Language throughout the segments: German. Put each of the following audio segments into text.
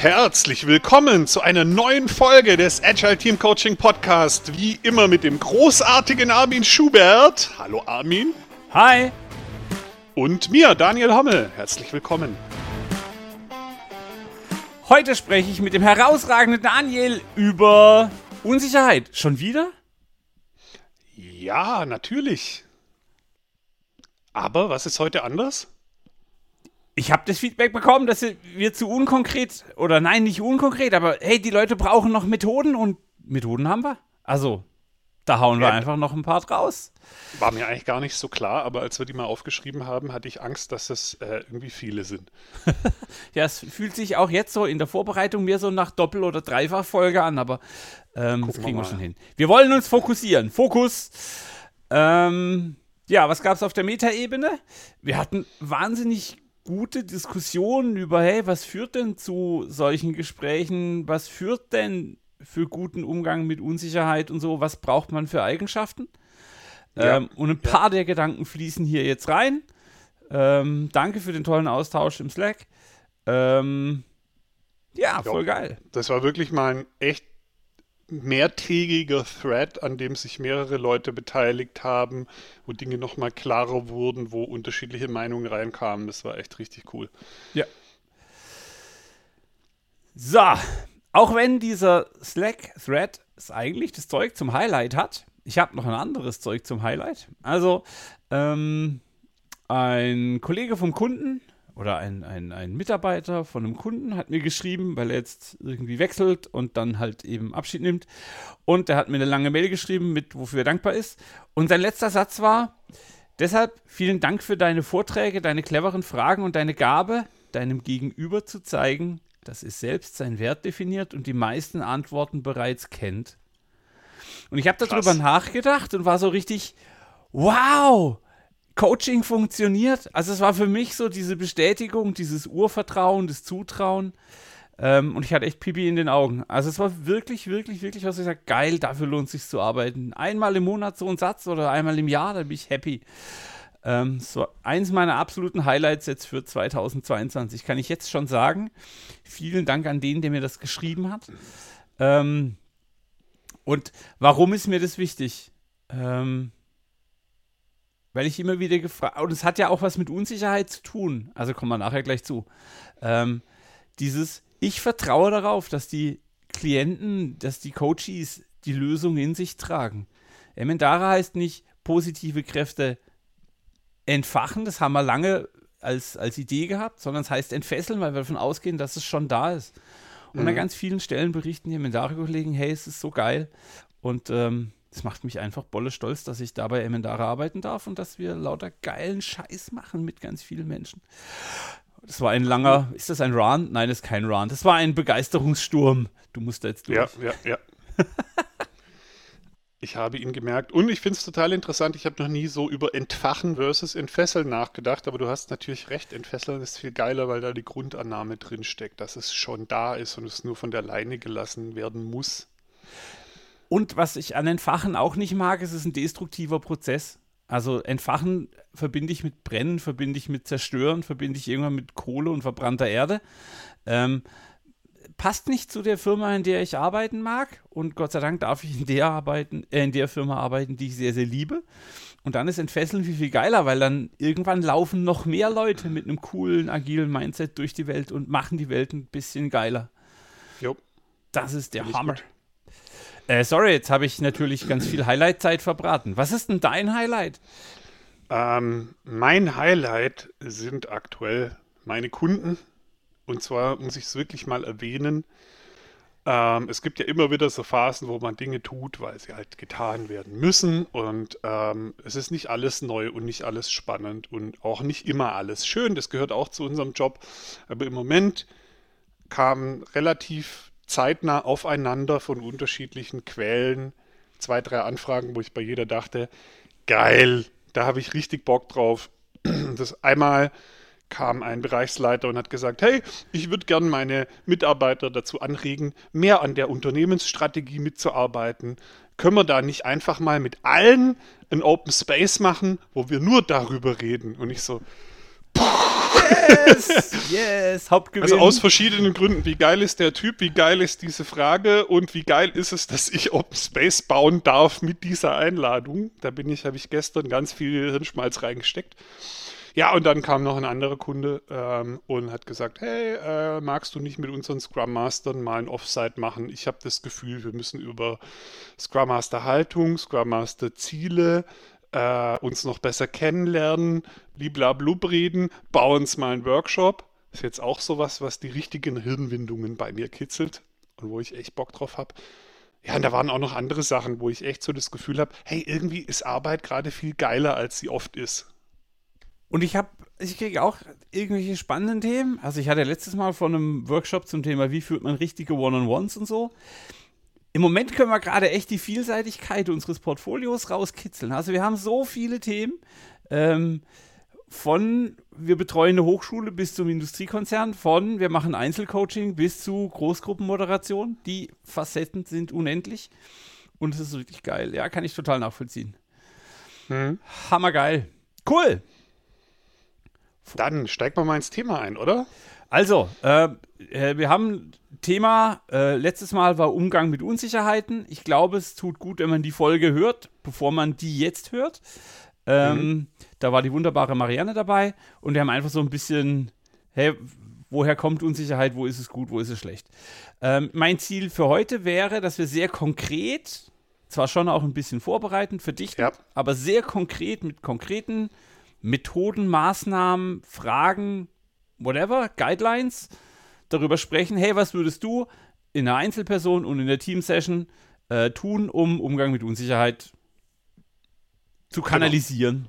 Herzlich willkommen zu einer neuen Folge des Agile Team Coaching Podcast. Wie immer mit dem großartigen Armin Schubert. Hallo Armin. Hi. Und mir, Daniel Hommel. Herzlich willkommen. Heute spreche ich mit dem herausragenden Daniel über Unsicherheit. Schon wieder? Ja, natürlich. Aber was ist heute anders? Ich habe das Feedback bekommen, dass wir zu unkonkret, oder nein, nicht unkonkret, aber hey, die Leute brauchen noch Methoden und Methoden haben wir. Also, da hauen wir einfach noch ein paar draus. War mir eigentlich gar nicht so klar, aber als wir die mal aufgeschrieben haben, hatte ich Angst, dass es irgendwie viele sind. Ja, es fühlt sich auch jetzt so in der Vorbereitung mehr so nach Doppel- oder Dreifachfolge an, aber das kriegen wir schon hin. Wir wollen uns fokussieren. Fokus. Ja, was gab es auf der Metaebene? Wir hatten wahnsinnig gute Diskussionen über, hey, was führt denn zu solchen Gesprächen? Was führt denn für guten Umgang mit Unsicherheit und so? Was braucht man für Eigenschaften? Ja. Und ein paar der Gedanken fließen hier jetzt rein. Danke für den tollen Austausch im Slack. Ja, voll geil. Das war wirklich mal ein echt mehrtägiger Thread, an dem sich mehrere Leute beteiligt haben, wo Dinge nochmal klarer wurden, wo unterschiedliche Meinungen reinkamen. Das war echt richtig cool. Ja. So, auch wenn dieser Slack-Thread eigentlich das Zeug zum Highlight hat, ich habe noch ein anderes Zeug zum Highlight. Also, ein Kollege vom Kunden oder ein Mitarbeiter von einem Kunden hat mir geschrieben, weil er jetzt irgendwie wechselt und dann halt eben Abschied nimmt. Und der hat mir eine lange Mail geschrieben, mit wofür er dankbar ist. Und sein letzter Satz war: Deshalb vielen Dank für deine Vorträge, deine cleveren Fragen und deine Gabe, deinem Gegenüber zu zeigen, dass es selbst seinen Wert definiert und die meisten Antworten bereits kennt. Und ich habe darüber nachgedacht und war so richtig, wow! Coaching funktioniert. Also es war für mich so diese Bestätigung, dieses Urvertrauen, das Zutrauen. Und ich hatte echt Pipi in den Augen. Also es war wirklich, wirklich, wirklich, was ich sage, geil, dafür lohnt es sich zu arbeiten. Einmal im Monat so ein Satz oder einmal im Jahr, dann bin ich happy. So eins meiner absoluten Highlights jetzt für 2022, kann ich jetzt schon sagen. Vielen Dank an den, der mir das geschrieben hat. Und warum ist mir das wichtig? Weil ich immer wieder gefragt, und es hat ja auch was mit Unsicherheit zu tun, also kommen wir nachher gleich zu, dieses, ich vertraue darauf, dass die Klienten, dass die Coaches die Lösung in sich tragen. Emendare heißt nicht, positive Kräfte entfachen, das haben wir lange als Idee gehabt, sondern es heißt entfesseln, weil wir davon ausgehen, dass es schon da ist. Und an ganz vielen Stellen berichten die Emendare-Kollegen, hey, es ist so geil und das macht mich einfach bolle stolz, dass ich da bei Emendare arbeiten darf und dass wir lauter geilen Scheiß machen mit ganz vielen Menschen. Das war ein langer, ist das ein Rant? Nein, das ist kein Rant. Das war ein Begeisterungssturm. Du musst da jetzt durch. Ja. Ich habe ihn gemerkt und ich finde es total interessant. Ich habe noch nie so über Entfachen versus Entfesseln nachgedacht, aber du hast natürlich recht. Entfesseln ist viel geiler, weil da die Grundannahme drinsteckt, dass es schon da ist und es nur von der Leine gelassen werden muss. Und was ich an Entfachen auch nicht mag, ist, es ist ein destruktiver Prozess. Also Entfachen verbinde ich mit Brennen, verbinde ich mit Zerstören, verbinde ich irgendwann mit Kohle und verbrannter Erde. Passt nicht zu der Firma, in der ich arbeiten mag. Und Gott sei Dank darf ich in der Firma arbeiten, die ich sehr, sehr liebe. Und dann ist Entfesseln viel, viel geiler, weil dann irgendwann laufen noch mehr Leute mit einem coolen, agilen Mindset durch die Welt und machen die Welt ein bisschen geiler. Jo. Das ist der Hammer. Gut. Sorry, jetzt habe ich natürlich ganz viel Highlight-Zeit verbraten. Was ist denn dein Highlight? Mein Highlight sind aktuell meine Kunden. Und zwar muss ich es wirklich mal erwähnen. Es gibt ja immer wieder so Phasen, wo man Dinge tut, weil sie halt getan werden müssen. Und es ist nicht alles neu und nicht alles spannend und auch nicht immer alles schön. Das gehört auch zu unserem Job. Aber im Moment kamen relativ zeitnah aufeinander von unterschiedlichen Quellen 2, 3 Anfragen, wo ich bei jeder dachte, geil, da habe ich richtig Bock drauf. Das einmal kam ein Bereichsleiter und hat gesagt, hey, ich würde gerne meine Mitarbeiter dazu anregen, mehr an der Unternehmensstrategie mitzuarbeiten. Können wir da nicht einfach mal mit allen einen Open Space machen, wo wir nur darüber reden? Und ich so, puh. Yes! Yes! Hauptgewinn. Also aus verschiedenen Gründen. Wie geil ist der Typ? Wie geil ist diese Frage? Und wie geil ist es, dass ich Open Space bauen darf mit dieser Einladung? Da habe ich gestern ganz viel Hirnschmalz reingesteckt. Ja, und dann kam noch ein anderer Kunde und hat gesagt, hey, magst du nicht mit unseren Scrum Mastern mal ein Offsite machen? Ich habe das Gefühl, wir müssen über Scrum Master Haltung, Scrum Master Ziele uns noch besser kennenlernen, bliblablub reden, bauen uns mal einen Workshop. Ist jetzt auch sowas, was die richtigen Hirnwindungen bei mir kitzelt und wo ich echt Bock drauf habe. Ja, und da waren auch noch andere Sachen, wo ich echt so das Gefühl habe, hey, irgendwie ist Arbeit gerade viel geiler, als sie oft ist. Und ich kriege auch irgendwelche spannenden Themen. Also ich hatte letztes Mal von einem Workshop zum Thema, wie führt man richtige One-on-Ones und so. Im Moment können wir gerade echt die Vielseitigkeit unseres Portfolios rauskitzeln. Also wir haben so viele Themen, von wir betreuen eine Hochschule bis zum Industriekonzern, von wir machen Einzelcoaching bis zu Großgruppenmoderation. Die Facetten sind unendlich und es ist wirklich geil. Ja, kann ich total nachvollziehen. Hammergeil. Cool. Dann steigt man mal ins Thema ein, oder? Also, wir haben Thema, letztes Mal war Umgang mit Unsicherheiten. Ich glaube, es tut gut, wenn man die Folge hört, bevor man die jetzt hört. Da war die wunderbare Marianne dabei und wir haben einfach so ein bisschen, hey, woher kommt Unsicherheit, wo ist es gut, wo ist es schlecht? Mein Ziel für heute wäre, dass wir sehr konkret, zwar schon auch ein bisschen vorbereitend, verdichten, ja, aber sehr konkret mit konkreten Methoden, Maßnahmen, Fragen, whatever, Guidelines, darüber sprechen, hey, was würdest du in der Einzelperson und in der Teamsession tun, um Umgang mit Unsicherheit zu kanalisieren? Genau.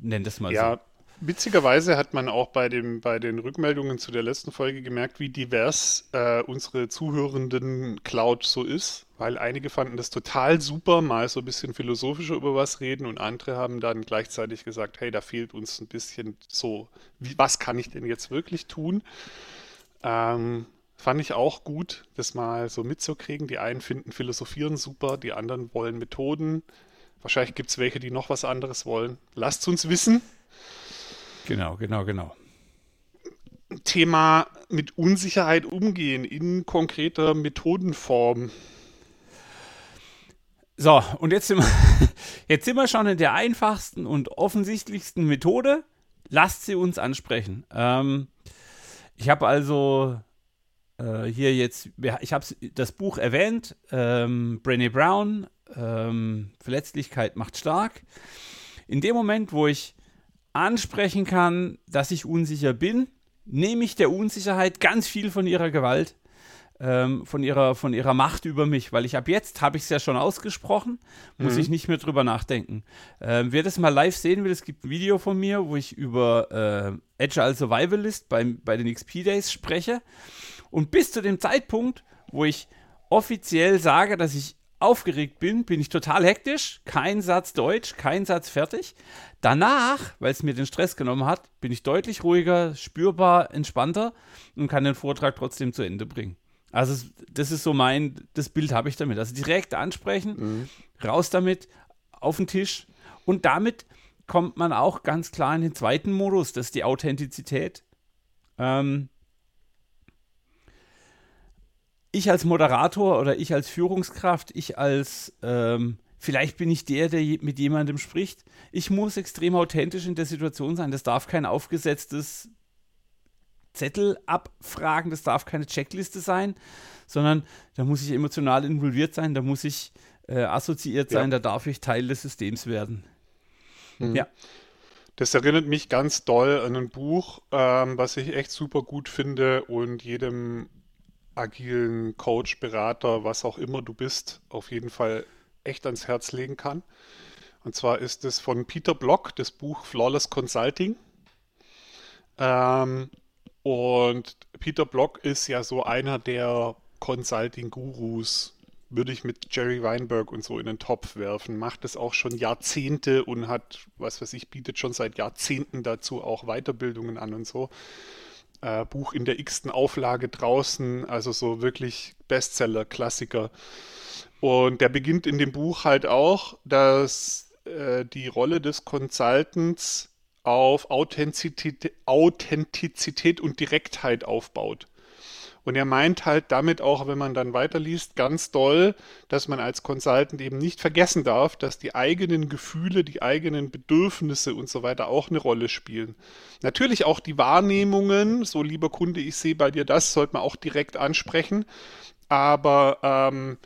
Nenn das mal ja, so. Ja, witzigerweise hat man auch bei den Rückmeldungen zu der letzten Folge gemerkt, wie divers unsere zuhörenden Cloud so ist, weil einige fanden das total super, mal so ein bisschen philosophischer über was reden und andere haben dann gleichzeitig gesagt, hey, da fehlt uns ein bisschen so, was kann ich denn jetzt wirklich tun? Fand ich auch gut, das mal so mitzukriegen. Die einen finden Philosophieren super, die anderen wollen Methoden. Wahrscheinlich gibt es welche, die noch was anderes wollen. Lasst uns wissen. Genau. Thema mit Unsicherheit umgehen in konkreter Methodenform. So, und jetzt sind wir schon in der einfachsten und offensichtlichsten Methode. Lasst sie uns ansprechen. Ich habe also hier jetzt, ich habe das Buch erwähnt, Brené Brown, Verletzlichkeit macht stark. In dem Moment, wo ich ansprechen kann, dass ich unsicher bin, nehme ich der Unsicherheit ganz viel von ihrer Gewalt, von ihrer Macht über mich, weil ich ab jetzt, habe ich es ja schon ausgesprochen, muss ich nicht mehr drüber nachdenken. Wer das mal live sehen will, es gibt ein Video von mir, wo ich über Agile Survivalist bei den XP Days spreche und bis zu dem Zeitpunkt, wo ich offiziell sage, dass ich aufgeregt bin ich total hektisch, kein Satz Deutsch, kein Satz fertig. Danach, weil es mir den Stress genommen hat, bin ich deutlich ruhiger, spürbar, entspannter und kann den Vortrag trotzdem zu Ende bringen. Also das ist so das Bild habe ich damit. Also direkt ansprechen, raus damit, auf den Tisch. Und damit kommt man auch ganz klar in den zweiten Modus, das ist die Authentizität. Ich als Moderator oder ich als Führungskraft, vielleicht bin ich der mit jemandem spricht. Ich muss extrem authentisch in der Situation sein. Das darf kein aufgesetztes Zettel abfragen, das darf keine Checkliste sein, sondern da muss ich emotional involviert sein, da muss ich assoziiert sein, da darf ich Teil des Systems werden. Ja. Das erinnert mich ganz doll an ein Buch, was ich echt super gut finde und jedem agilen Coach, Berater, was auch immer du bist, auf jeden Fall echt ans Herz legen kann. Und zwar ist es von Peter Block, das Buch Flawless Consulting. Und Peter Block ist ja so einer der Consulting-Gurus, würde ich mit Jerry Weinberg und so in den Topf werfen. Macht das auch schon Jahrzehnte und hat, was weiß ich, bietet schon seit Jahrzehnten dazu auch Weiterbildungen an und so. Buch in der x-ten Auflage draußen, also so wirklich Bestseller, Klassiker. Und der beginnt in dem Buch halt auch, dass die Rolle des Consultants auf Authentizität und Direktheit aufbaut. Und er meint halt damit auch, wenn man dann weiterliest, ganz doll, dass man als Consultant eben nicht vergessen darf, dass die eigenen Gefühle, die eigenen Bedürfnisse und so weiter auch eine Rolle spielen. Natürlich auch die Wahrnehmungen, so lieber Kunde, ich sehe bei dir das, sollte man auch direkt ansprechen, aber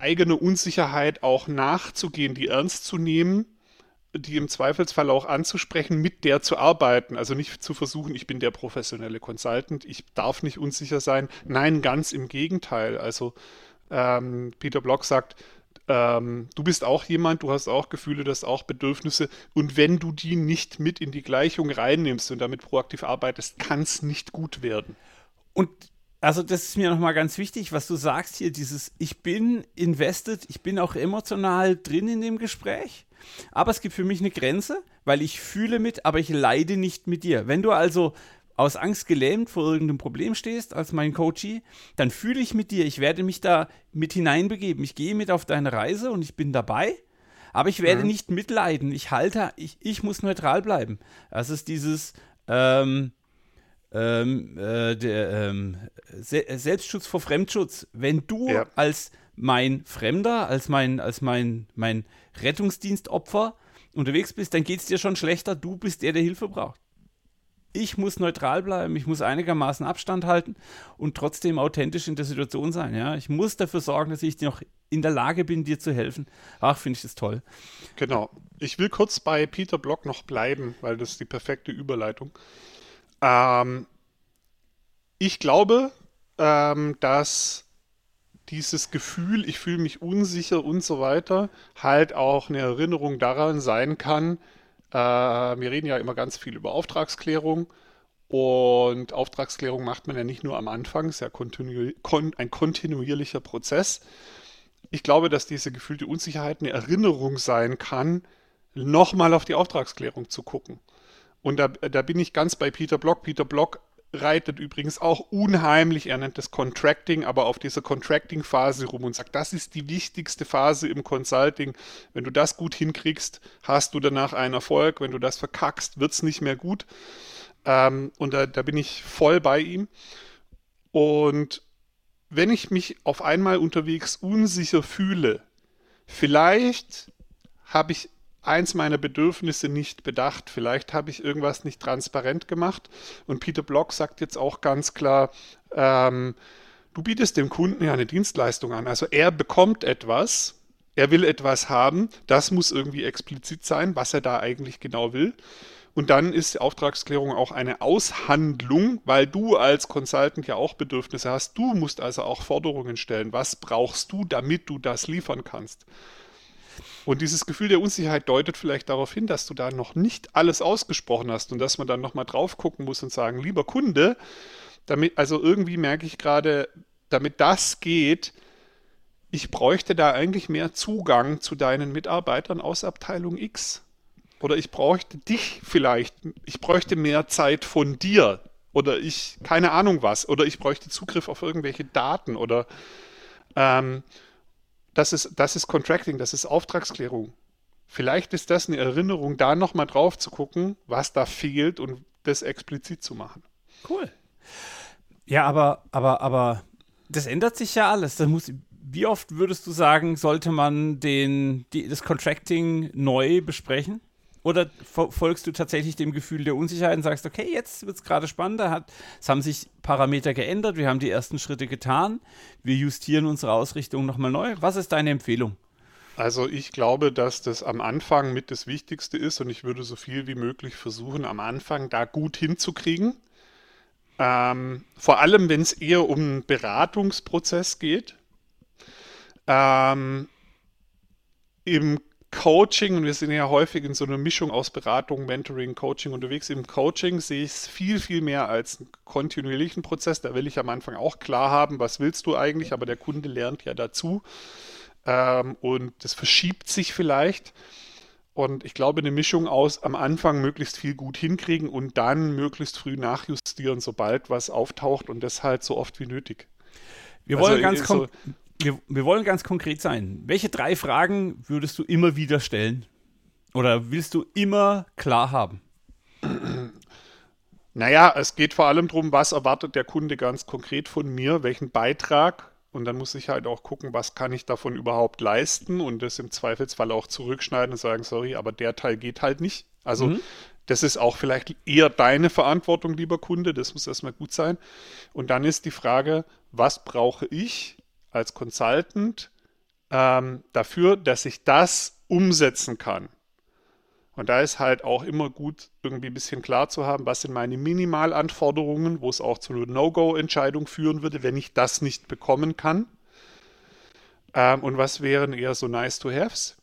eigene Unsicherheit auch nachzugehen, die ernst zu nehmen, die im Zweifelsfall auch anzusprechen, mit der zu arbeiten. Also nicht zu versuchen, ich bin der professionelle Consultant, ich darf nicht unsicher sein. Nein, ganz im Gegenteil. Also Peter Block sagt, du bist auch jemand, du hast auch Gefühle, du hast auch Bedürfnisse. Und wenn du die nicht mit in die Gleichung reinnimmst und damit proaktiv arbeitest, kann es nicht gut werden. Und also das ist mir nochmal ganz wichtig, was du sagst hier, dieses ich bin invested, ich bin auch emotional drin in dem Gespräch. Aber es gibt für mich eine Grenze, weil ich fühle mit, aber ich leide nicht mit dir. Wenn du also aus Angst gelähmt vor irgendeinem Problem stehst als mein Coachie, dann fühle ich mit dir. Ich werde mich da mit hineinbegeben. Ich gehe mit auf deine Reise und ich bin dabei, aber ich werde nicht mitleiden. Ich muss neutral bleiben. Das ist dieses Selbstschutz vor Fremdschutz. Wenn du als mein Fremder, als mein Rettungsdienstopfer unterwegs bist, dann geht es dir schon schlechter, du bist der Hilfe braucht. Ich muss neutral bleiben, ich muss einigermaßen Abstand halten und trotzdem authentisch in der Situation sein. Ja? Ich muss dafür sorgen, dass ich noch in der Lage bin, dir zu helfen. Ach, finde ich das toll. Genau. Ich will kurz bei Peter Block noch bleiben, weil das ist die perfekte Überleitung. Ich glaube, dass dieses Gefühl, ich fühle mich unsicher und so weiter, halt auch eine Erinnerung daran sein kann. Wir reden ja immer ganz viel über Auftragsklärung und Auftragsklärung macht man ja nicht nur am Anfang, ist ja ein kontinuierlicher Prozess. Ich glaube, dass diese gefühlte Unsicherheit eine Erinnerung sein kann, nochmal auf die Auftragsklärung zu gucken. Und da bin ich ganz bei Peter Block. Peter Block reitet übrigens auch unheimlich, er nennt das Contracting, aber auf dieser Contracting-Phase rum und sagt, das ist die wichtigste Phase im Consulting. Wenn du das gut hinkriegst, hast du danach einen Erfolg. Wenn du das verkackst, wird es nicht mehr gut. Und da bin ich voll bei ihm. Und wenn ich mich auf einmal unterwegs unsicher fühle, vielleicht habe ich eins meiner Bedürfnisse nicht bedacht. Vielleicht habe ich irgendwas nicht transparent gemacht. Und Peter Block sagt jetzt auch ganz klar, du bietest dem Kunden ja eine Dienstleistung an. Also er bekommt etwas, er will etwas haben. Das muss irgendwie explizit sein, was er da eigentlich genau will. Und dann ist die Auftragsklärung auch eine Aushandlung, weil du als Consultant ja auch Bedürfnisse hast. Du musst also auch Forderungen stellen. Was brauchst du, damit du das liefern kannst? Und dieses Gefühl der Unsicherheit deutet vielleicht darauf hin, dass du da noch nicht alles ausgesprochen hast und dass man dann nochmal drauf gucken muss und sagen, lieber Kunde, damit, also irgendwie merke ich gerade, damit das geht, ich bräuchte da eigentlich mehr Zugang zu deinen Mitarbeitern aus Abteilung X. Oder ich bräuchte dich vielleicht, ich bräuchte mehr Zeit von dir oder ich, keine Ahnung was, oder ich bräuchte Zugriff auf irgendwelche Daten oder Das ist Contracting, das ist Auftragsklärung. Vielleicht ist das eine Erinnerung, da nochmal drauf zu gucken, was da fehlt und das explizit zu machen. Cool. Ja, aber das ändert sich ja alles. Wie oft würdest du sagen, sollte man das Contracting neu besprechen? Oder folgst du tatsächlich dem Gefühl der Unsicherheit und sagst, okay, jetzt wird es gerade spannender, es haben sich Parameter geändert, wir haben die ersten Schritte getan, wir justieren unsere Ausrichtung nochmal neu. Was ist deine Empfehlung? Also ich glaube, dass das am Anfang mit das Wichtigste ist und ich würde so viel wie möglich versuchen, am Anfang da gut hinzukriegen. Vor allem, wenn es eher um einen Beratungsprozess geht. Im Coaching, und wir sind ja häufig in so einer Mischung aus Beratung, Mentoring, Coaching unterwegs. Im Coaching sehe ich es viel, viel mehr als einen kontinuierlichen Prozess. Da will ich am Anfang auch klar haben, was willst du eigentlich, aber der Kunde lernt ja dazu und das verschiebt sich vielleicht. Und ich glaube, eine Mischung aus am Anfang möglichst viel gut hinkriegen und dann möglichst früh nachjustieren, sobald was auftaucht und das halt so oft wie nötig. Wir wollen ganz konkret sein. Welche 3 Fragen würdest du immer wieder stellen? Oder willst du immer klar haben? Naja, es geht vor allem darum, was erwartet der Kunde ganz konkret von mir, welchen Beitrag. Und dann muss ich halt auch gucken, was kann ich davon überhaupt leisten und das im Zweifelsfall auch zurückschneiden und sagen, sorry, aber der Teil geht halt nicht. Also das ist auch vielleicht eher deine Verantwortung, lieber Kunde, das muss erstmal gut sein. Und dann ist die Frage, was brauche ich als Consultant dafür, dass ich das umsetzen kann? Und da ist halt auch immer gut, irgendwie ein bisschen klar zu haben, was sind meine Minimalanforderungen, wo es auch zu einer No-Go-Entscheidung führen würde, wenn ich das nicht bekommen kann. Und was wären eher so Nice-to-Haves?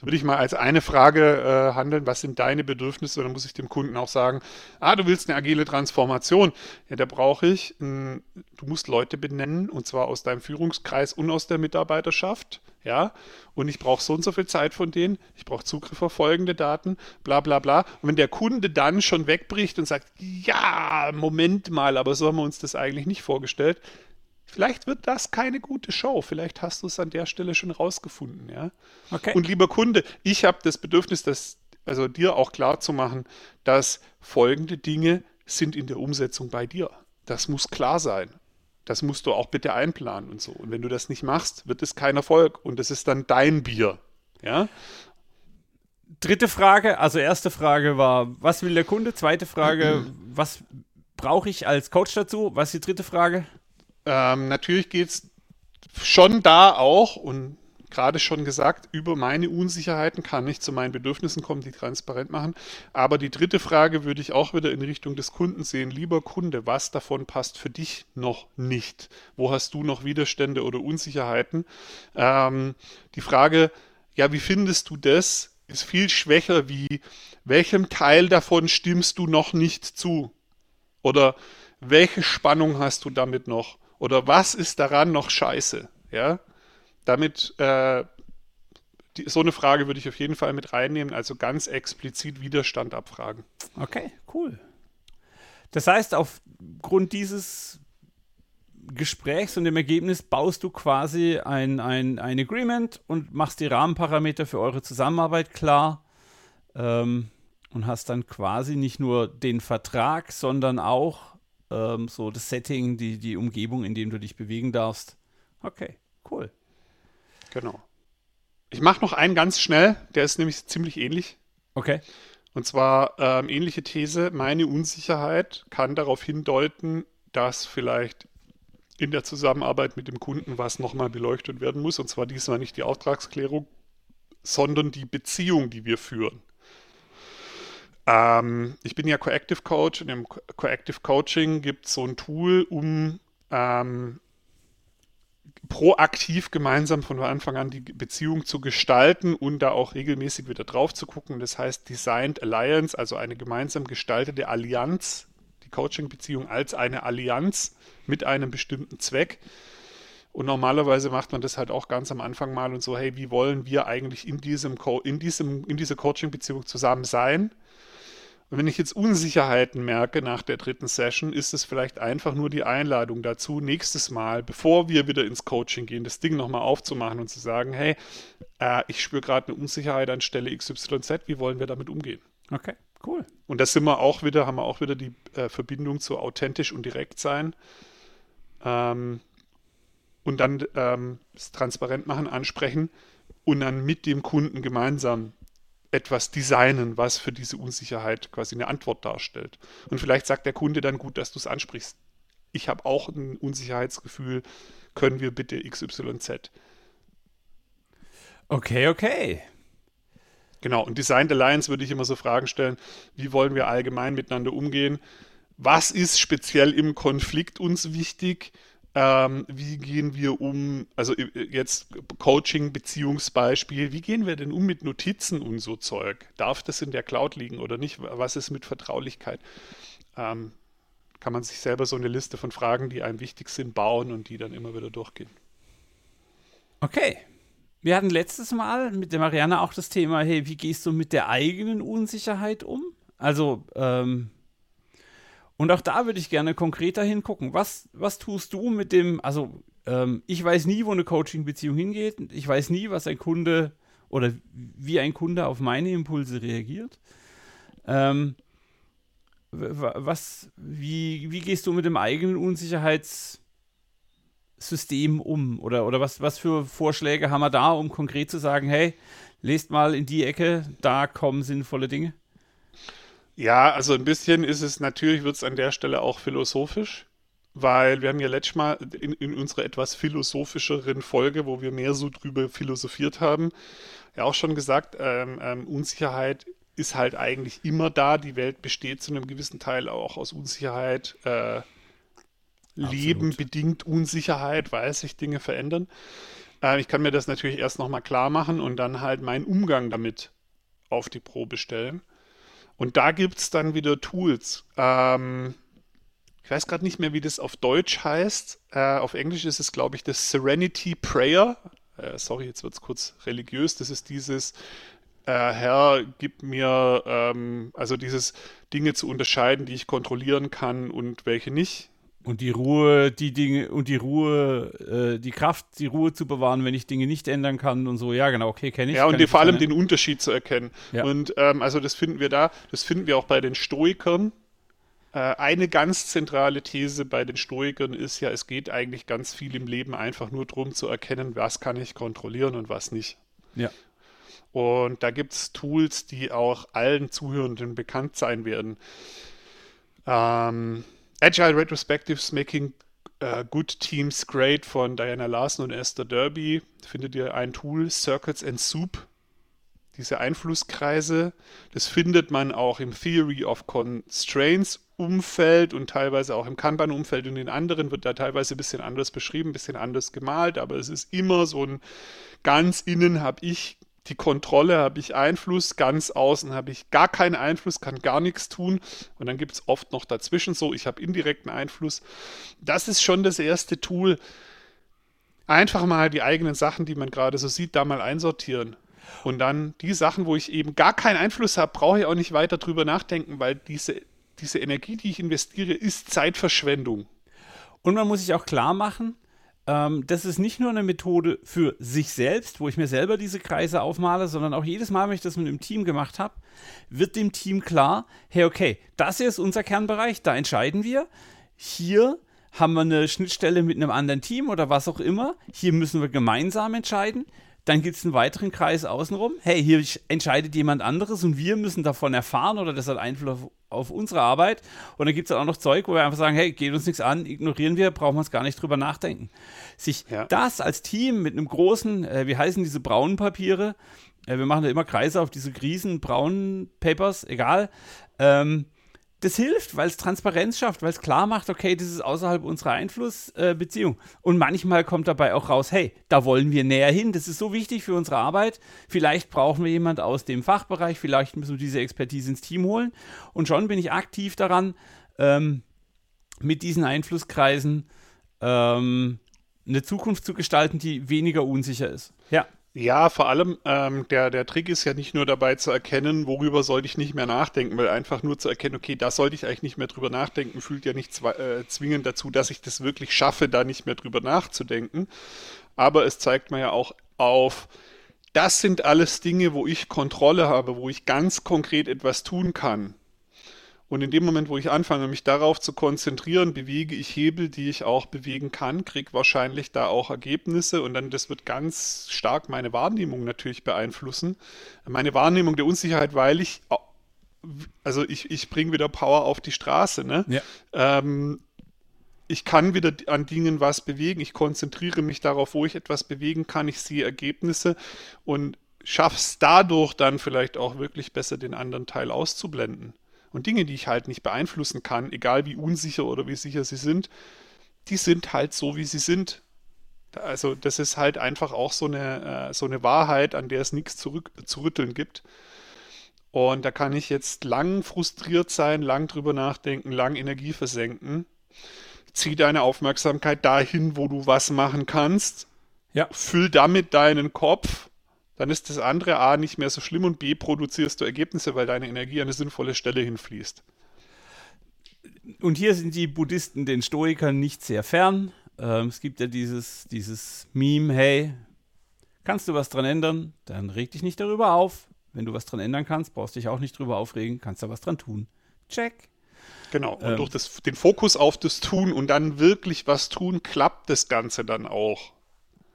Würde ich mal als eine Frage handeln, was sind deine Bedürfnisse? Und dann muss ich dem Kunden auch sagen, du willst eine agile Transformation. Ja, da brauche ich, du musst Leute benennen, und zwar aus deinem Führungskreis und aus der Mitarbeiterschaft. Ja, und ich brauche so und so viel Zeit von denen, ich brauche Zugriff auf folgende Daten, bla bla bla. Und wenn der Kunde dann schon wegbricht und sagt, ja, Moment mal, aber so haben wir uns das eigentlich nicht vorgestellt, vielleicht wird das keine gute Show, vielleicht hast du es an der Stelle schon rausgefunden, ja. Okay. Und lieber Kunde, ich habe das Bedürfnis, dir auch klar zu machen, dass folgende Dinge sind in der Umsetzung bei dir. Das muss klar sein. Das musst du auch bitte einplanen und so. Und wenn du das nicht machst, wird es kein Erfolg. Und das ist dann dein Bier. Ja? Dritte Frage, also erste Frage war, was will der Kunde? Zweite Frage, was brauche ich als Coach dazu? Was ist die dritte Frage? Natürlich geht es schon da auch, und gerade schon gesagt, über meine Unsicherheiten kann ich zu meinen Bedürfnissen kommen, die transparent machen. Aber die dritte Frage würde ich auch wieder in Richtung des Kunden sehen. Lieber Kunde, was davon passt für dich noch nicht? Wo hast du noch Widerstände oder Unsicherheiten? Die Frage, ja, wie findest du das, ist viel schwächer wie, welchem Teil davon stimmst du noch nicht zu? Oder welche Spannung hast du damit noch? Oder was ist daran noch scheiße? Ja? Damit, so eine Frage würde ich auf jeden Fall mit reinnehmen, also ganz explizit Widerstand abfragen. Okay, cool. Das heißt, aufgrund dieses Gesprächs und dem Ergebnis baust du quasi ein Agreement und machst die Rahmenparameter für eure Zusammenarbeit klar, und hast dann quasi nicht nur den Vertrag, sondern auch so das Setting, die Umgebung, in dem du dich bewegen darfst. Okay, cool. Genau. Ich mache noch einen ganz schnell, der ist nämlich ziemlich ähnlich. Okay. Und zwar ähnliche These, meine Unsicherheit kann darauf hindeuten, dass vielleicht in der Zusammenarbeit mit dem Kunden was nochmal beleuchtet werden muss. Und zwar diesmal nicht die Auftragsklärung, sondern die Beziehung, die wir führen. Ich bin ja Co-Active Coach, und im Co-Active Coaching gibt es so ein Tool, um proaktiv gemeinsam von Anfang an die Beziehung zu gestalten und da auch regelmäßig wieder drauf zu gucken. Das heißt Designed Alliance, also eine gemeinsam gestaltete Allianz, die Coaching-Beziehung als eine Allianz mit einem bestimmten Zweck. Und normalerweise macht man das halt auch ganz am Anfang mal und so, hey, wie wollen wir eigentlich in dieser Coaching-Beziehung zusammen sein? Und wenn ich jetzt Unsicherheiten merke nach der dritten Session, ist es vielleicht einfach nur die Einladung dazu, nächstes Mal, bevor wir wieder ins Coaching gehen, das Ding nochmal aufzumachen und zu sagen, hey, ich spüre gerade eine Unsicherheit an Stelle XYZ, wie wollen wir damit umgehen? Okay, cool. Und da haben wir auch wieder die Verbindung zu authentisch und direkt sein. Und dann es transparent machen, ansprechen und dann mit dem Kunden gemeinsam etwas designen, was für diese Unsicherheit quasi eine Antwort darstellt. Und vielleicht sagt der Kunde dann, gut, dass du es ansprichst. Ich habe auch ein Unsicherheitsgefühl, können wir bitte XYZ. Okay. Genau, und Designed Alliance würde ich immer so Fragen stellen, wie wollen wir allgemein miteinander umgehen? Was ist speziell im Konflikt uns wichtig? Wie gehen wir um, also jetzt Coaching-Beziehungsbeispiel, wie gehen wir denn um mit Notizen und so Zeug? Darf das in der Cloud liegen oder nicht? Was ist mit Vertraulichkeit? Kann man sich selber so eine Liste von Fragen, die einem wichtig sind, bauen und die dann immer wieder durchgehen. Okay. Wir hatten letztes Mal mit der Marianne auch das Thema, hey, wie gehst du mit der eigenen Unsicherheit um? Also, und auch da würde ich gerne konkreter hingucken. Was tust du mit dem, ich weiß nie, wo eine Coaching-Beziehung hingeht. Ich weiß nie, was ein Kunde oder wie ein Kunde auf meine Impulse reagiert. Wie gehst du mit dem eigenen Unsicherheitssystem um? Oder was für Vorschläge haben wir da, um konkret zu sagen, hey, lest mal in die Ecke, da kommen sinnvolle Dinge? Ja, also ein bisschen ist es, natürlich wird es an der Stelle auch philosophisch, weil wir haben ja letztes Mal in unserer etwas philosophischeren Folge, wo wir mehr so drüber philosophiert haben, ja auch schon gesagt, Unsicherheit ist halt eigentlich immer da. Die Welt besteht zu einem gewissen Teil auch aus Unsicherheit, Leben bedingt Unsicherheit, weil sich Dinge verändern. Ich kann mir das natürlich erst nochmal klar machen und dann halt meinen Umgang damit auf die Probe stellen. Und da gibt es dann wieder Tools. Ich weiß gerade nicht mehr, wie das auf Deutsch heißt. Auf Englisch ist es, glaube ich, das Serenity Prayer. Sorry, jetzt wird es kurz religiös. Das ist dieses Herr, gib mir, also dieses Dinge zu unterscheiden, die ich kontrollieren kann und welche nicht. Und die Ruhe, die Dinge, und die Ruhe, die Kraft, die Ruhe zu bewahren, wenn ich Dinge nicht ändern kann und so. Ja, genau, okay, kenne ich. Ja, und vor allem den Unterschied zu erkennen. Ja. Und also das finden wir auch bei den Stoikern. Eine ganz zentrale These bei den Stoikern ist ja, es geht eigentlich ganz viel im Leben einfach nur darum zu erkennen, was kann ich kontrollieren und was nicht. Ja. Und da gibt es Tools, die auch allen Zuhörenden bekannt sein werden. Agile Retrospectives Making Good Teams Great von Diana Larsen und Esther Derby. Findet ihr ein Tool, Circles and Soup, diese Einflusskreise. Das findet man auch im Theory of Constraints Umfeld und teilweise auch im Kanban-Umfeld und in anderen wird da teilweise ein bisschen anders beschrieben, ein bisschen anders gemalt, aber es ist immer so ein ganz innen habe ich die Kontrolle, habe ich Einfluss, ganz außen habe ich gar keinen Einfluss, kann gar nichts tun und dann gibt es oft noch dazwischen so, ich habe indirekten Einfluss. Das ist schon das erste Tool. Einfach mal die eigenen Sachen, die man gerade so sieht, da mal einsortieren. Und dann die Sachen, wo ich eben gar keinen Einfluss habe, brauche ich auch nicht weiter drüber nachdenken, weil diese Energie, die ich investiere, ist Zeitverschwendung. Und man muss sich auch klar machen, das ist nicht nur eine Methode für sich selbst, wo ich mir selber diese Kreise aufmale, sondern auch jedes Mal, wenn ich das mit einem Team gemacht habe, wird dem Team klar, hey, okay, das hier ist unser Kernbereich, da entscheiden wir. Hier haben wir eine Schnittstelle mit einem anderen Team oder was auch immer. Hier müssen wir gemeinsam entscheiden. Dann gibt es einen weiteren Kreis außenrum. Hey, hier entscheidet jemand anderes und wir müssen davon erfahren oder das hat Einfluss auf unsere Arbeit. Und dann gibt es auch noch Zeug, wo wir einfach sagen, hey, geht uns nichts an, ignorieren wir, brauchen wir uns gar nicht drüber nachdenken. Das als Team mit einem großen, wie heißen diese braunen Papiere? Wir machen da immer Kreise auf diese riesen braunen Papers, egal. Das hilft, weil es Transparenz schafft, weil es klar macht, okay, das ist außerhalb unserer Einflussbeziehung. Und manchmal kommt dabei auch raus, hey, da wollen wir näher hin, das ist so wichtig für unsere Arbeit. Vielleicht brauchen wir jemand aus dem Fachbereich, vielleicht müssen wir diese Expertise ins Team holen. Und schon bin ich aktiv daran, mit diesen Einflusskreisen eine Zukunft zu gestalten, die weniger unsicher ist. Ja. Ja, vor allem, der Trick ist ja nicht nur dabei zu erkennen, worüber sollte ich nicht mehr nachdenken, weil einfach nur zu erkennen, okay, da sollte ich eigentlich nicht mehr drüber nachdenken, fühlt ja nicht zwingend dazu, dass ich das wirklich schaffe, da nicht mehr drüber nachzudenken. Aber es zeigt mir ja auch auf, das sind alles Dinge, wo ich Kontrolle habe, wo ich ganz konkret etwas tun kann. Und in dem Moment, wo ich anfange, mich darauf zu konzentrieren, bewege ich Hebel, die ich auch bewegen kann, kriege wahrscheinlich da auch Ergebnisse und dann, das wird ganz stark meine Wahrnehmung natürlich beeinflussen. Meine Wahrnehmung der Unsicherheit, weil ich bringe wieder Power auf die Straße, ne? Ja. Ich kann wieder an Dingen was bewegen, ich konzentriere mich darauf, wo ich etwas bewegen kann, ich sehe Ergebnisse und schaffe es dadurch dann vielleicht auch wirklich besser, den anderen Teil auszublenden. Und Dinge, die ich halt nicht beeinflussen kann, egal wie unsicher oder wie sicher sie sind, die sind halt so, wie sie sind. Also das ist halt einfach auch so eine Wahrheit, an der es nichts zu rütteln gibt. Und da kann ich jetzt lang frustriert sein, lang drüber nachdenken, lang Energie versenken. Zieh deine Aufmerksamkeit dahin, wo du was machen kannst. Ja. Füll damit deinen Kopf. Dann ist das andere A nicht mehr so schlimm und B produzierst du Ergebnisse, weil deine Energie an eine sinnvolle Stelle hinfließt. Und hier sind die Buddhisten den Stoikern nicht sehr fern. Es gibt ja dieses Meme, hey, Kannst du was dran ändern? Dann reg dich nicht darüber auf. Wenn du was dran ändern kannst, brauchst du dich auch nicht drüber aufregen, kannst da was dran tun. Check. Genau, und durch den Fokus auf das Tun und dann wirklich was tun, klappt das Ganze dann auch.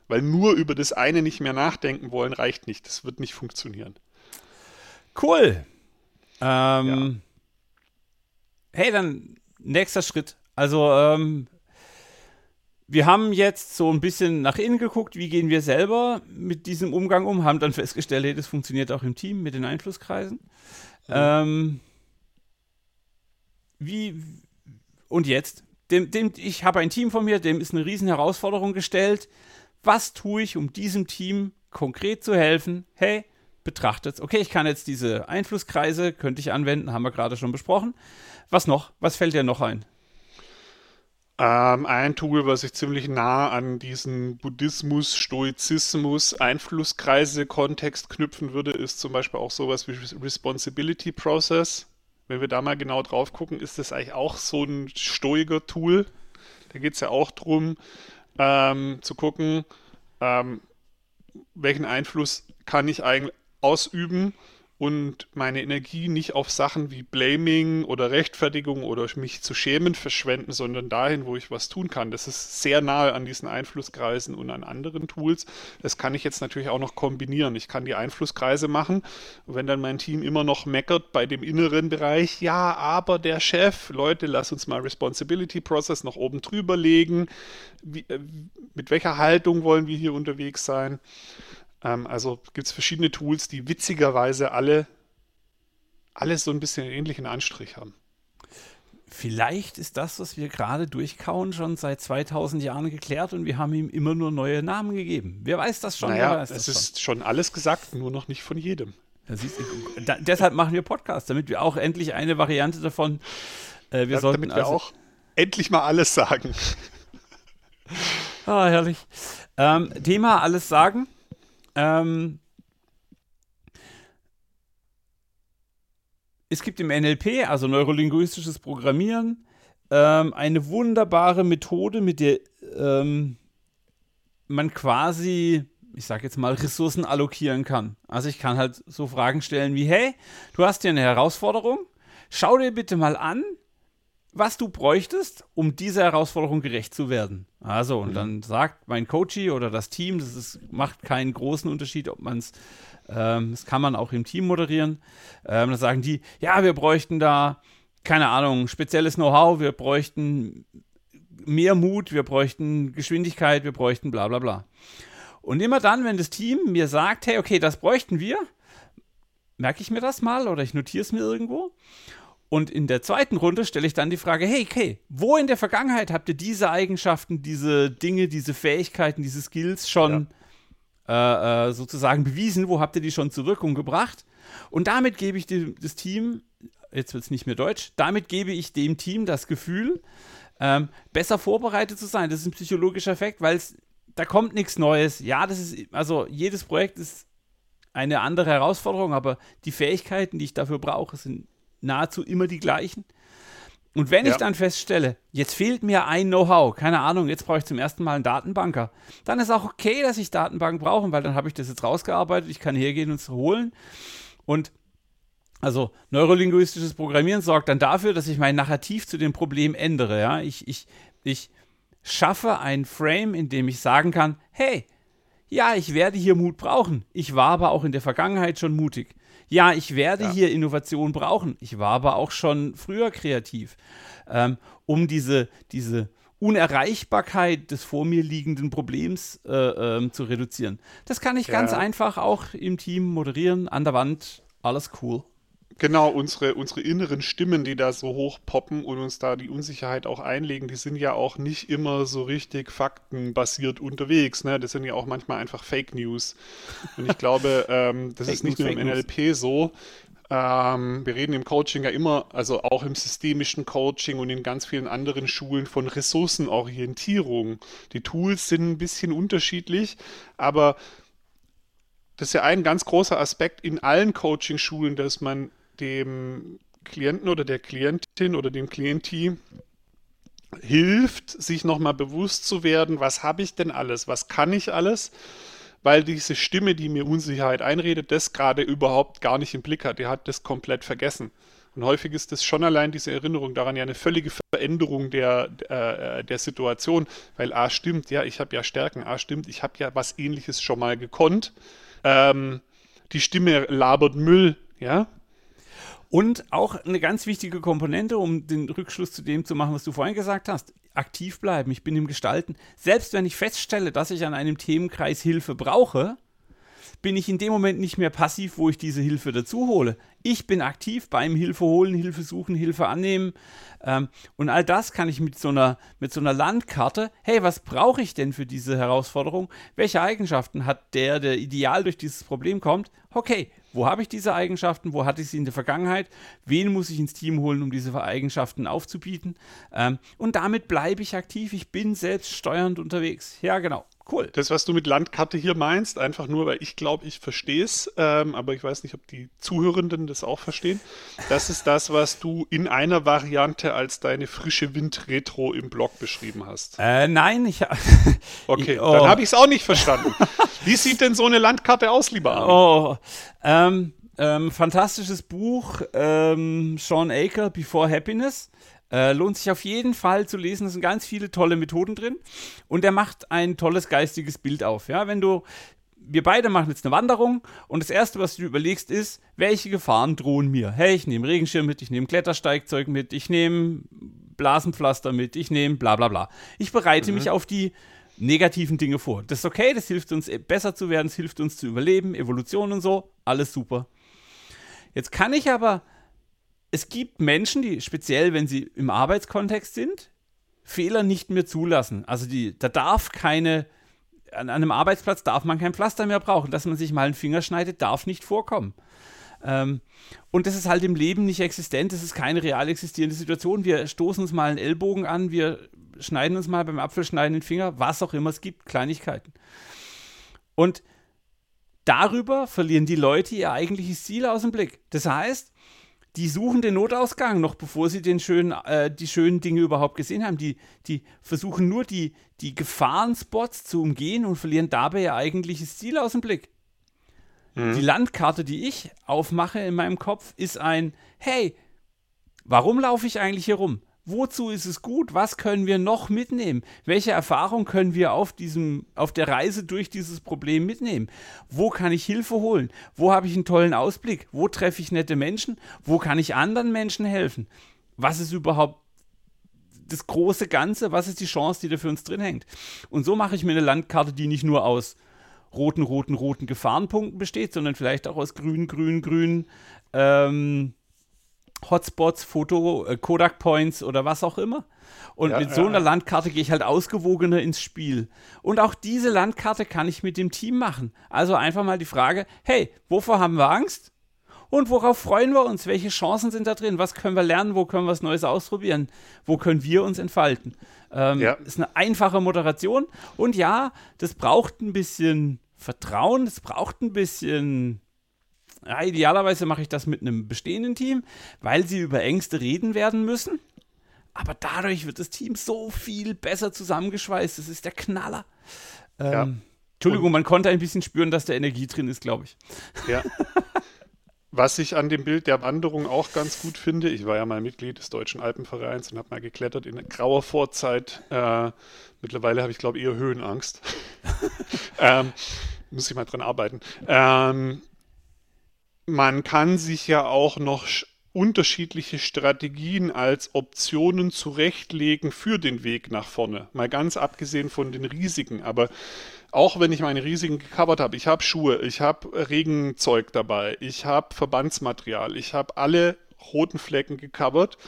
Weil nur über das eine nicht mehr nachdenken wollen, reicht nicht. Das wird nicht funktionieren. Cool. Hey, dann nächster Schritt. Also, wir haben jetzt so ein bisschen nach innen geguckt, wie gehen wir selber mit diesem Umgang um, haben dann festgestellt, hey, das funktioniert auch im Team mit den Einflusskreisen. Und jetzt? Ich habe ein Team von mir, dem ist eine riesen Herausforderung gestellt. Was tue ich, um diesem Team konkret zu helfen? Hey, betrachtet's. Okay, ich kann jetzt diese Einflusskreise, könnte ich anwenden, haben wir gerade schon besprochen. Was noch? Was fällt dir noch ein? Ein Tool, was ich ziemlich nah an diesen Buddhismus, Stoizismus, Einflusskreise, Kontext knüpfen würde, ist zum Beispiel auch sowas wie Responsibility Process. Wenn wir da mal genau drauf gucken, ist das eigentlich auch so ein Stoiker-Tool. Da geht es ja auch darum, zu gucken, welchen Einfluss kann ich eigentlich ausüben und meine Energie nicht auf Sachen wie Blaming oder Rechtfertigung oder mich zu schämen verschwenden, sondern dahin, wo ich was tun kann. Das ist sehr nahe an diesen Einflusskreisen und an anderen Tools. Das kann ich jetzt natürlich auch noch kombinieren. Ich kann die Einflusskreise machen und wenn dann mein Team immer noch meckert bei dem inneren Bereich, ja, aber der Chef, Leute, lass uns mal Responsibility Process noch oben drüber legen. Mit welcher Haltung wollen wir hier unterwegs sein? Also gibt es verschiedene Tools, die witzigerweise alle so ein bisschen ähnlichen Anstrich haben. Vielleicht ist das, was wir gerade durchkauen, schon seit 2000 Jahren geklärt und wir haben ihm immer nur neue Namen gegeben. Wer weiß das schon? Naja, es ist schon alles gesagt, nur noch nicht von jedem. Deshalb machen wir Podcasts, damit wir auch endlich eine Variante davon damit wir auch endlich mal alles sagen. Ah, herrlich. Thema alles sagen. Es gibt im NLP, also neurolinguistisches Programmieren, eine wunderbare Methode, mit der man quasi, ich sage jetzt mal, Ressourcen allokieren kann. Also ich kann halt so Fragen stellen wie, hey, du hast hier eine Herausforderung, schau dir bitte mal an, was du bräuchtest, um dieser Herausforderung gerecht zu werden. Also, und dann sagt mein Coachie oder das Team, macht keinen großen Unterschied, ob man es, das kann man auch im Team moderieren, dann sagen die, ja, wir bräuchten da, keine Ahnung, spezielles Know-how, wir bräuchten mehr Mut, wir bräuchten Geschwindigkeit, wir bräuchten bla bla bla. Und immer dann, wenn das Team mir sagt, hey, okay, das bräuchten wir, merke ich mir das mal oder ich notiere es mir irgendwo. Und in der zweiten Runde stelle ich dann die Frage, hey, okay, wo in der Vergangenheit habt ihr diese Eigenschaften, diese Dinge, diese Fähigkeiten, diese Skills schon sozusagen bewiesen? Wo habt ihr die schon zur Wirkung gebracht? Und damit gebe ich das Team, jetzt wird es nicht mehr deutsch, damit gebe ich dem Team das Gefühl, besser vorbereitet zu sein. Das ist ein psychologischer Effekt, weil da kommt nichts Neues. Ja, das ist, also jedes Projekt ist eine andere Herausforderung, aber die Fähigkeiten, die ich dafür brauche, sind nahezu immer die gleichen. Und wenn ich dann feststelle, jetzt fehlt mir ein Know-how, keine Ahnung, jetzt brauche ich zum ersten Mal einen Datenbanker, dann ist auch okay, dass ich Datenbanken brauche, weil dann habe ich das jetzt rausgearbeitet, ich kann hergehen und es holen. Und also neurolinguistisches Programmieren sorgt dann dafür, dass ich mein Narrativ zu dem Problem ändere. Ja? Ich schaffe einen Frame, in dem ich sagen kann, hey, ja, ich werde hier Mut brauchen. Ich war aber auch in der Vergangenheit schon mutig. Ja, ich werde hier Innovation brauchen. Ich war aber auch schon früher kreativ, um diese Unerreichbarkeit des vor mir liegenden Problems zu reduzieren. Das kann ich ganz einfach auch im Team moderieren, an der Wand, alles cool. Genau, unsere inneren Stimmen, die da so hoch poppen und uns da die Unsicherheit auch einlegen, die sind ja auch nicht immer so richtig faktenbasiert unterwegs. Ne? Das sind ja auch manchmal einfach Fake News. Und ich glaube, das ist nicht nur im NLP so. Wir reden im Coaching ja immer, also auch im systemischen Coaching und in ganz vielen anderen Schulen von Ressourcenorientierung. Die Tools sind ein bisschen unterschiedlich, aber das ist ja ein ganz großer Aspekt in allen Coaching-Schulen, dass man dem Klienten oder der Klientin oder dem Klienti hilft, sich nochmal bewusst zu werden, was habe ich denn alles, was kann ich alles weil diese Stimme, die mir Unsicherheit einredet, das gerade überhaupt gar nicht im Blick hat. Die hat das komplett vergessen. Und häufig ist das schon allein diese Erinnerung daran ja eine völlige Veränderung der Situation, weil A stimmt, ja, ich habe ja Stärken, A stimmt, ich habe ja was Ähnliches schon mal gekonnt. Die Stimme labert Müll, ja. Und auch eine ganz wichtige Komponente, um den Rückschluss zu dem zu machen, was du vorhin gesagt hast. Aktiv bleiben, ich bin im Gestalten. Selbst wenn ich feststelle, dass ich an einem Themenkreis Hilfe brauche, bin ich in dem Moment nicht mehr passiv, wo ich diese Hilfe dazu hole. Ich bin aktiv beim Hilfe holen, Hilfe suchen, Hilfe annehmen. Und all das kann ich mit so einer Landkarte, hey, was brauche ich denn für diese Herausforderung? Welche Eigenschaften hat der ideal durch dieses Problem kommt? Okay, wo habe ich diese Eigenschaften? Wo hatte ich sie in der Vergangenheit? Wen muss ich ins Team holen, um diese Eigenschaften aufzubieten? Und damit bleibe ich aktiv. Ich bin selbst steuernd unterwegs. Ja, genau. Cool. Das, was du mit Landkarte hier meinst, einfach nur, weil ich glaube, ich verstehe es, aber ich weiß nicht, ob die Zuhörenden das auch verstehen. Das ist das, was du in einer Variante als deine frische Wind-Retro im Blog beschrieben hast. Nein, ich habe... Okay, dann habe ich es auch nicht verstanden. Wie sieht denn so eine Landkarte aus, lieber Arne? Fantastisches Buch, Shawn Achor, Before Happiness. Lohnt sich auf jeden Fall zu lesen, es sind ganz viele tolle Methoden drin und er macht ein tolles geistiges Bild auf. Ja, wir beide machen jetzt eine Wanderung und das Erste, was du überlegst, ist, welche Gefahren drohen mir? Hey, ich nehme Regenschirm mit, ich nehme Klettersteigzeug mit, ich nehme Blasenpflaster mit, ich nehme bla bla bla. Ich bereite mich auf die negativen Dinge vor. Das ist okay, das hilft uns besser zu werden, es hilft uns zu überleben, Evolution und so, alles super. Jetzt kann ich aber... Es gibt Menschen, die speziell, wenn sie im Arbeitskontext sind, Fehler nicht mehr zulassen. Also an einem Arbeitsplatz darf man kein Pflaster mehr brauchen. Dass man sich mal einen Finger schneidet, darf nicht vorkommen. Und das ist halt im Leben nicht existent. Das ist keine real existierende Situation. Wir stoßen uns mal einen Ellbogen an, wir schneiden uns mal beim Apfelschneiden den Finger, was auch immer es gibt, Kleinigkeiten. Und darüber verlieren die Leute ihr eigentliches Ziel aus dem Blick. Das heißt... Die suchen den Notausgang noch, bevor sie die schönen Dinge überhaupt gesehen haben. Die versuchen nur, die Gefahrenspots zu umgehen und verlieren dabei ihr eigentliches Ziel aus dem Blick. Mhm. Die Landkarte, die ich aufmache in meinem Kopf, ist ein, hey, warum laufe ich eigentlich hier rum? Wozu ist es gut? Was können wir noch mitnehmen? Welche Erfahrung können wir auf der Reise durch dieses Problem mitnehmen? Wo kann ich Hilfe holen? Wo habe ich einen tollen Ausblick? Wo treffe ich nette Menschen? Wo kann ich anderen Menschen helfen? Was ist überhaupt das große Ganze? Was ist die Chance, die da für uns drin hängt? Und so mache ich mir eine Landkarte, die nicht nur aus roten, roten, roten Gefahrenpunkten besteht, sondern vielleicht auch aus grün, grün, grün, Hotspots, Foto, Kodak-Points oder was auch immer. Und ja, mit so einer Landkarte gehe ich halt ausgewogener ins Spiel. Und auch diese Landkarte kann ich mit dem Team machen. Also einfach mal die Frage, hey, wovor haben wir Angst? Und worauf freuen wir uns? Welche Chancen sind da drin? Was können wir lernen? Wo können wir was Neues ausprobieren? Wo können wir uns entfalten? Ist eine einfache Moderation. Und ja, das braucht ein bisschen Vertrauen. Das braucht ein bisschen... Ja, idealerweise mache ich das mit einem bestehenden Team, weil sie über Ängste reden werden müssen. Aber dadurch wird das Team so viel besser zusammengeschweißt. Das ist der Knaller. Entschuldigung, man konnte ein bisschen spüren, dass da Energie drin ist, glaube ich. Ja. Was ich an dem Bild der Wanderung auch ganz gut finde, ich war ja mal Mitglied des Deutschen Alpenvereins und habe mal geklettert in grauer Vorzeit. Mittlerweile habe ich, glaube ich, eher Höhenangst. Muss ich mal dran arbeiten. Man kann sich ja auch noch unterschiedliche Strategien als Optionen zurechtlegen für den Weg nach vorne. Mal ganz abgesehen von den Risiken. Aber auch wenn ich meine Risiken gecovert habe, ich habe Schuhe, ich habe Regenzeug dabei, ich habe Verbandsmaterial, ich habe alle roten Flecken gecovert.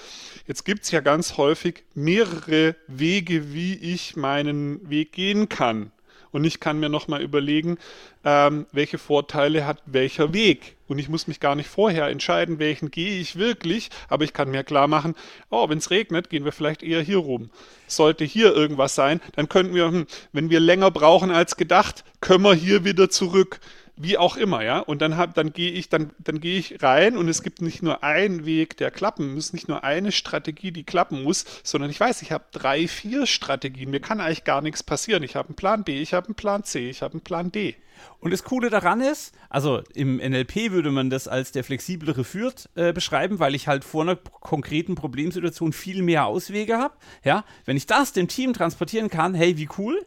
Jetzt gibt es ja ganz häufig mehrere Wege, wie ich meinen Weg gehen kann. Und ich kann mir nochmal überlegen, welche Vorteile hat welcher Weg. Und ich muss mich gar nicht vorher entscheiden, welchen gehe ich wirklich. Aber ich kann mir klar machen, wenn es regnet, gehen wir vielleicht eher hier rum. Sollte hier irgendwas sein, dann könnten wir, wenn wir länger brauchen als gedacht, können wir hier wieder zurück. wie auch immer, ja. Und dann gehe ich rein und es gibt nicht nur einen Weg, der klappen muss, nicht nur eine Strategie, die klappen muss, sondern ich weiß, ich habe 3, 4 Strategien. Mir kann eigentlich gar nichts passieren. Ich habe einen Plan B, ich habe einen Plan C, ich habe einen Plan D. Und das Coole daran ist, also im NLP würde man das als der flexiblere Führt beschreiben, weil ich halt vor einer konkreten Problemsituation viel mehr Auswege habe. Ja? Wenn ich das dem Team transportieren kann, hey, wie cool.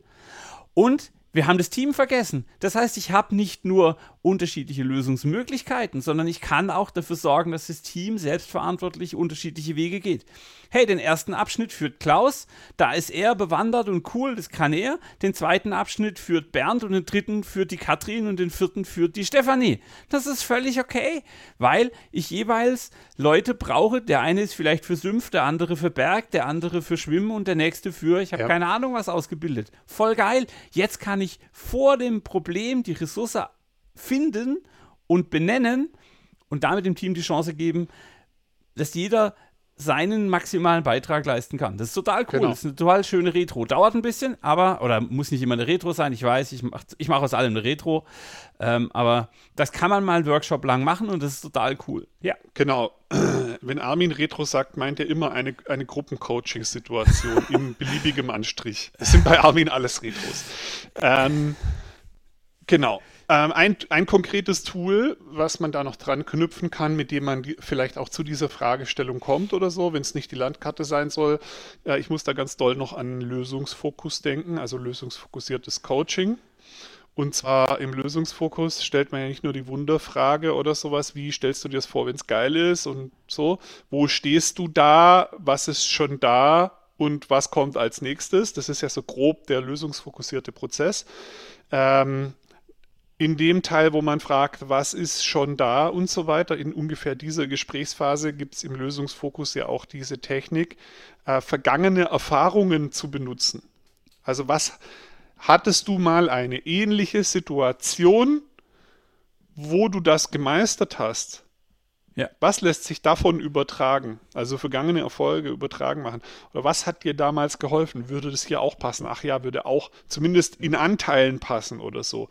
Und wir haben das Team vergessen. Das heißt, ich habe nicht nur unterschiedliche Lösungsmöglichkeiten, sondern ich kann auch dafür sorgen, dass das Team selbstverantwortlich unterschiedliche Wege geht. Hey, den ersten Abschnitt führt Klaus, da ist er bewandert und cool, das kann er. Den zweiten Abschnitt führt Bernd und den dritten führt die Katrin und den vierten führt die Stefanie. Das ist völlig okay, weil ich jeweils Leute brauche. Der eine ist vielleicht für Sümpf, der andere für Berg, der andere für Schwimmen und der nächste für, ich habe keine Ahnung was ausgebildet. Voll geil, jetzt kann ich vor dem Problem die Ressource finden und benennen und damit dem Team die Chance geben, dass jeder seinen maximalen Beitrag leisten kann. Das ist total cool. Genau. Das ist eine total schöne Retro. Dauert ein bisschen, aber, oder muss nicht immer eine Retro sein, ich weiß, ich mach aus allem eine Retro, aber das kann man mal einen Workshop lang machen und das ist total cool. Ja, genau. Wenn Armin Retro sagt, meint er immer eine Gruppencoaching-Situation in beliebigem Anstrich. Das sind bei Armin alles Retros. Genau. Ein konkretes Tool, was man da noch dran knüpfen kann, mit dem man vielleicht auch zu dieser Fragestellung kommt oder so, wenn es nicht die Landkarte sein soll. Ich muss da ganz doll noch an Lösungsfokus denken, also lösungsfokussiertes Coaching. Und zwar im Lösungsfokus stellt man ja nicht nur die Wunderfrage oder sowas, wie stellst du dir das vor, wenn es geil ist und so. Wo stehst du da? Was ist schon da? Und was kommt als nächstes? Das ist ja so grob der lösungsfokussierte Prozess. In dem Teil, wo man fragt, was ist schon da und so weiter, in ungefähr dieser Gesprächsphase gibt es im Lösungsfokus ja auch diese Technik, vergangene Erfahrungen zu benutzen. Also was hattest du mal eine ähnliche Situation, wo du das gemeistert hast? Ja. Was lässt sich davon übertragen? Also vergangene Erfolge übertragen machen. Oder was hat dir damals geholfen? Würde das hier auch passen? Ach ja, würde auch zumindest in Anteilen passen oder so.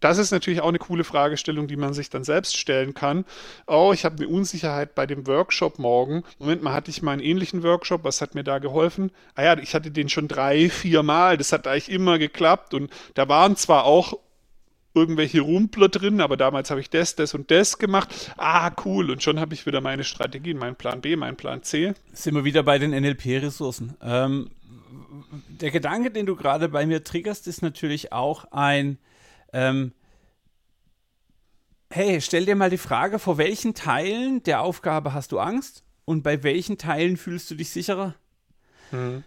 Das ist natürlich auch eine coole Fragestellung, die man sich dann selbst stellen kann. Oh, ich habe eine Unsicherheit bei dem Workshop morgen. Moment mal, hatte ich mal einen ähnlichen Workshop? Was hat mir da geholfen? Ah ja, ich hatte den schon 3, 4 Mal. Das hat eigentlich immer geklappt. Und da waren zwar auch irgendwelche Rumpler drin, aber damals habe ich das und das gemacht. Ah, cool. Und schon habe ich wieder meine Strategien, meinen Plan B, meinen Plan C. Sind wir wieder bei den NLP-Ressourcen. Der Gedanke, den du gerade bei mir triggerst, ist natürlich auch ein, hey, stell dir mal die Frage, vor welchen Teilen der Aufgabe hast du Angst und bei welchen Teilen fühlst du dich sicherer? Mhm.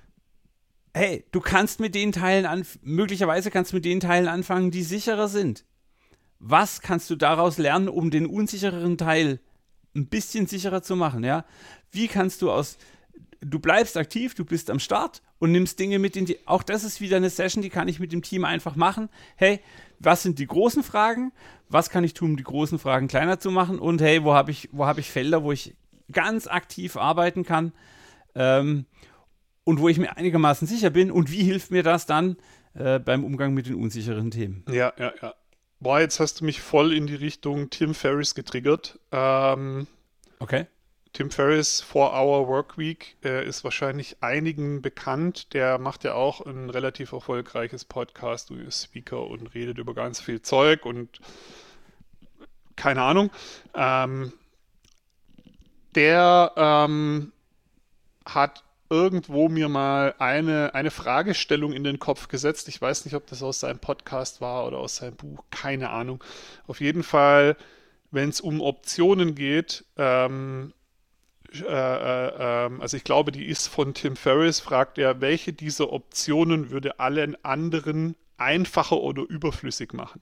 Hey, du kannst mit den Teilen anfangen, die sicherer sind. Was kannst du daraus lernen, um den unsichereren Teil ein bisschen sicherer zu machen, ja? Wie kannst du du bleibst aktiv, du bist am Start und nimmst Dinge mit in die. Auch das ist wieder eine Session, die kann ich mit dem Team einfach machen. Hey, was sind die großen Fragen? Was kann ich tun, um die großen Fragen kleiner zu machen? Und hey, wo habe ich Felder, wo ich ganz aktiv arbeiten kann und wo ich mir einigermaßen sicher bin? Und wie hilft mir das dann beim Umgang mit den unsicheren Themen? Ja. Boah, jetzt hast du mich voll in die Richtung Tim Ferriss getriggert. Okay. Tim Ferriss, Four-Hour-Work-Week, ist wahrscheinlich einigen bekannt. Der macht ja auch ein relativ erfolgreiches Podcast, ist Speaker und redet über ganz viel Zeug und keine Ahnung. Der hat irgendwo mir mal eine Fragestellung in den Kopf gesetzt. Ich weiß nicht, ob das aus seinem Podcast war oder aus seinem Buch, keine Ahnung. Auf jeden Fall, wenn es um Optionen geht, also ich glaube, die ist von Tim Ferriss, fragt er, welche dieser Optionen würde allen anderen einfacher oder überflüssig machen?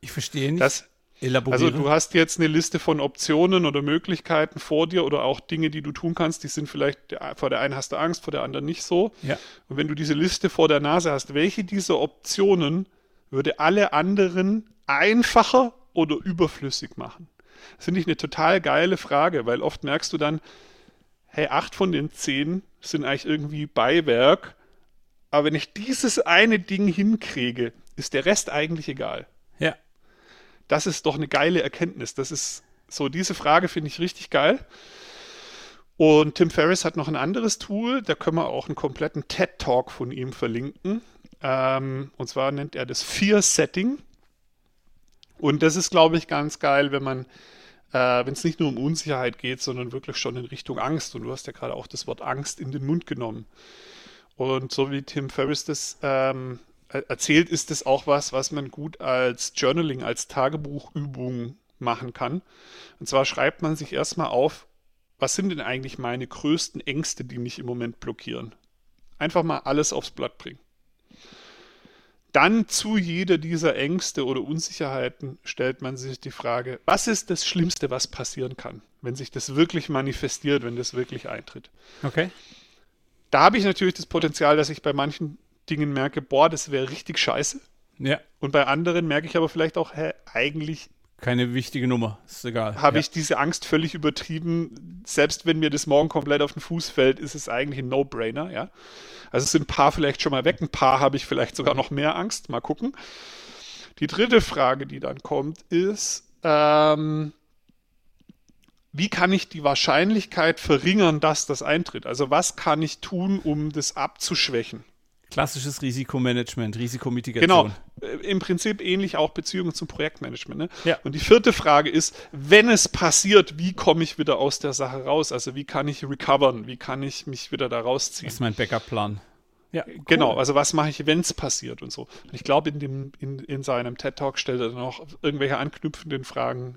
Ich verstehe nicht. Also du hast jetzt eine Liste von Optionen oder Möglichkeiten vor dir oder auch Dinge, die du tun kannst, die sind vielleicht, vor der einen hast du Angst, vor der anderen nicht so. Ja. Und wenn du diese Liste vor der Nase hast, welche dieser Optionen würde alle anderen einfacher oder überflüssig machen? Das finde ich eine total geile Frage, weil oft merkst du dann, hey, 8 von den 10 sind eigentlich irgendwie Beiwerk, aber wenn ich dieses eine Ding hinkriege, ist der Rest eigentlich egal. Ja. Das ist doch eine geile Erkenntnis. Das ist so, diese Frage finde ich richtig geil. Und Tim Ferriss hat noch ein anderes Tool, da können wir auch einen kompletten TED-Talk von ihm verlinken. Und zwar nennt er das Fear-Setting. Und das ist, glaube ich, ganz geil, wenn man, wenn es nicht nur um Unsicherheit geht, sondern wirklich schon in Richtung Angst. Und du hast ja gerade auch das Wort Angst in den Mund genommen. Und so wie Tim Ferriss das erzählt, ist das auch was man gut als Journaling, als Tagebuchübung machen kann. Und zwar schreibt man sich erstmal auf, was sind denn eigentlich meine größten Ängste, die mich im Moment blockieren? Einfach mal alles aufs Blatt bringen. Dann zu jeder dieser Ängste oder Unsicherheiten stellt man sich die Frage, was ist das Schlimmste, was passieren kann, wenn sich das wirklich manifestiert, wenn das wirklich eintritt? Okay. Da habe ich natürlich das Potenzial, dass ich bei manchen Dingen merke, boah, das wäre richtig scheiße. Ja. Und bei anderen merke ich aber vielleicht auch, hä, eigentlich keine wichtige Nummer, ist egal. Habe ich diese Angst völlig übertrieben. Selbst wenn mir das morgen komplett auf den Fuß fällt, ist es eigentlich ein No-Brainer, ja. Also es sind ein paar vielleicht schon mal weg, ein paar habe ich vielleicht sogar noch mehr Angst. Mal gucken. Die dritte Frage, die dann kommt, ist, wie kann ich die Wahrscheinlichkeit verringern, dass das eintritt? Also was kann ich tun, um das abzuschwächen? Klassisches Risikomanagement, Risikomitigation. Genau, im Prinzip ähnlich auch Beziehungen zum Projektmanagement. Ne? Ja. Und die vierte Frage ist, wenn es passiert, wie komme ich wieder aus der Sache raus? Also wie kann ich recovern? Wie kann ich mich wieder da rausziehen? Das ist mein Backup-Plan. Ja, cool. Genau, also was mache ich, wenn es passiert und so. Und ich glaube, in seinem TED-Talk stellt er dann auch irgendwelche anknüpfenden Fragen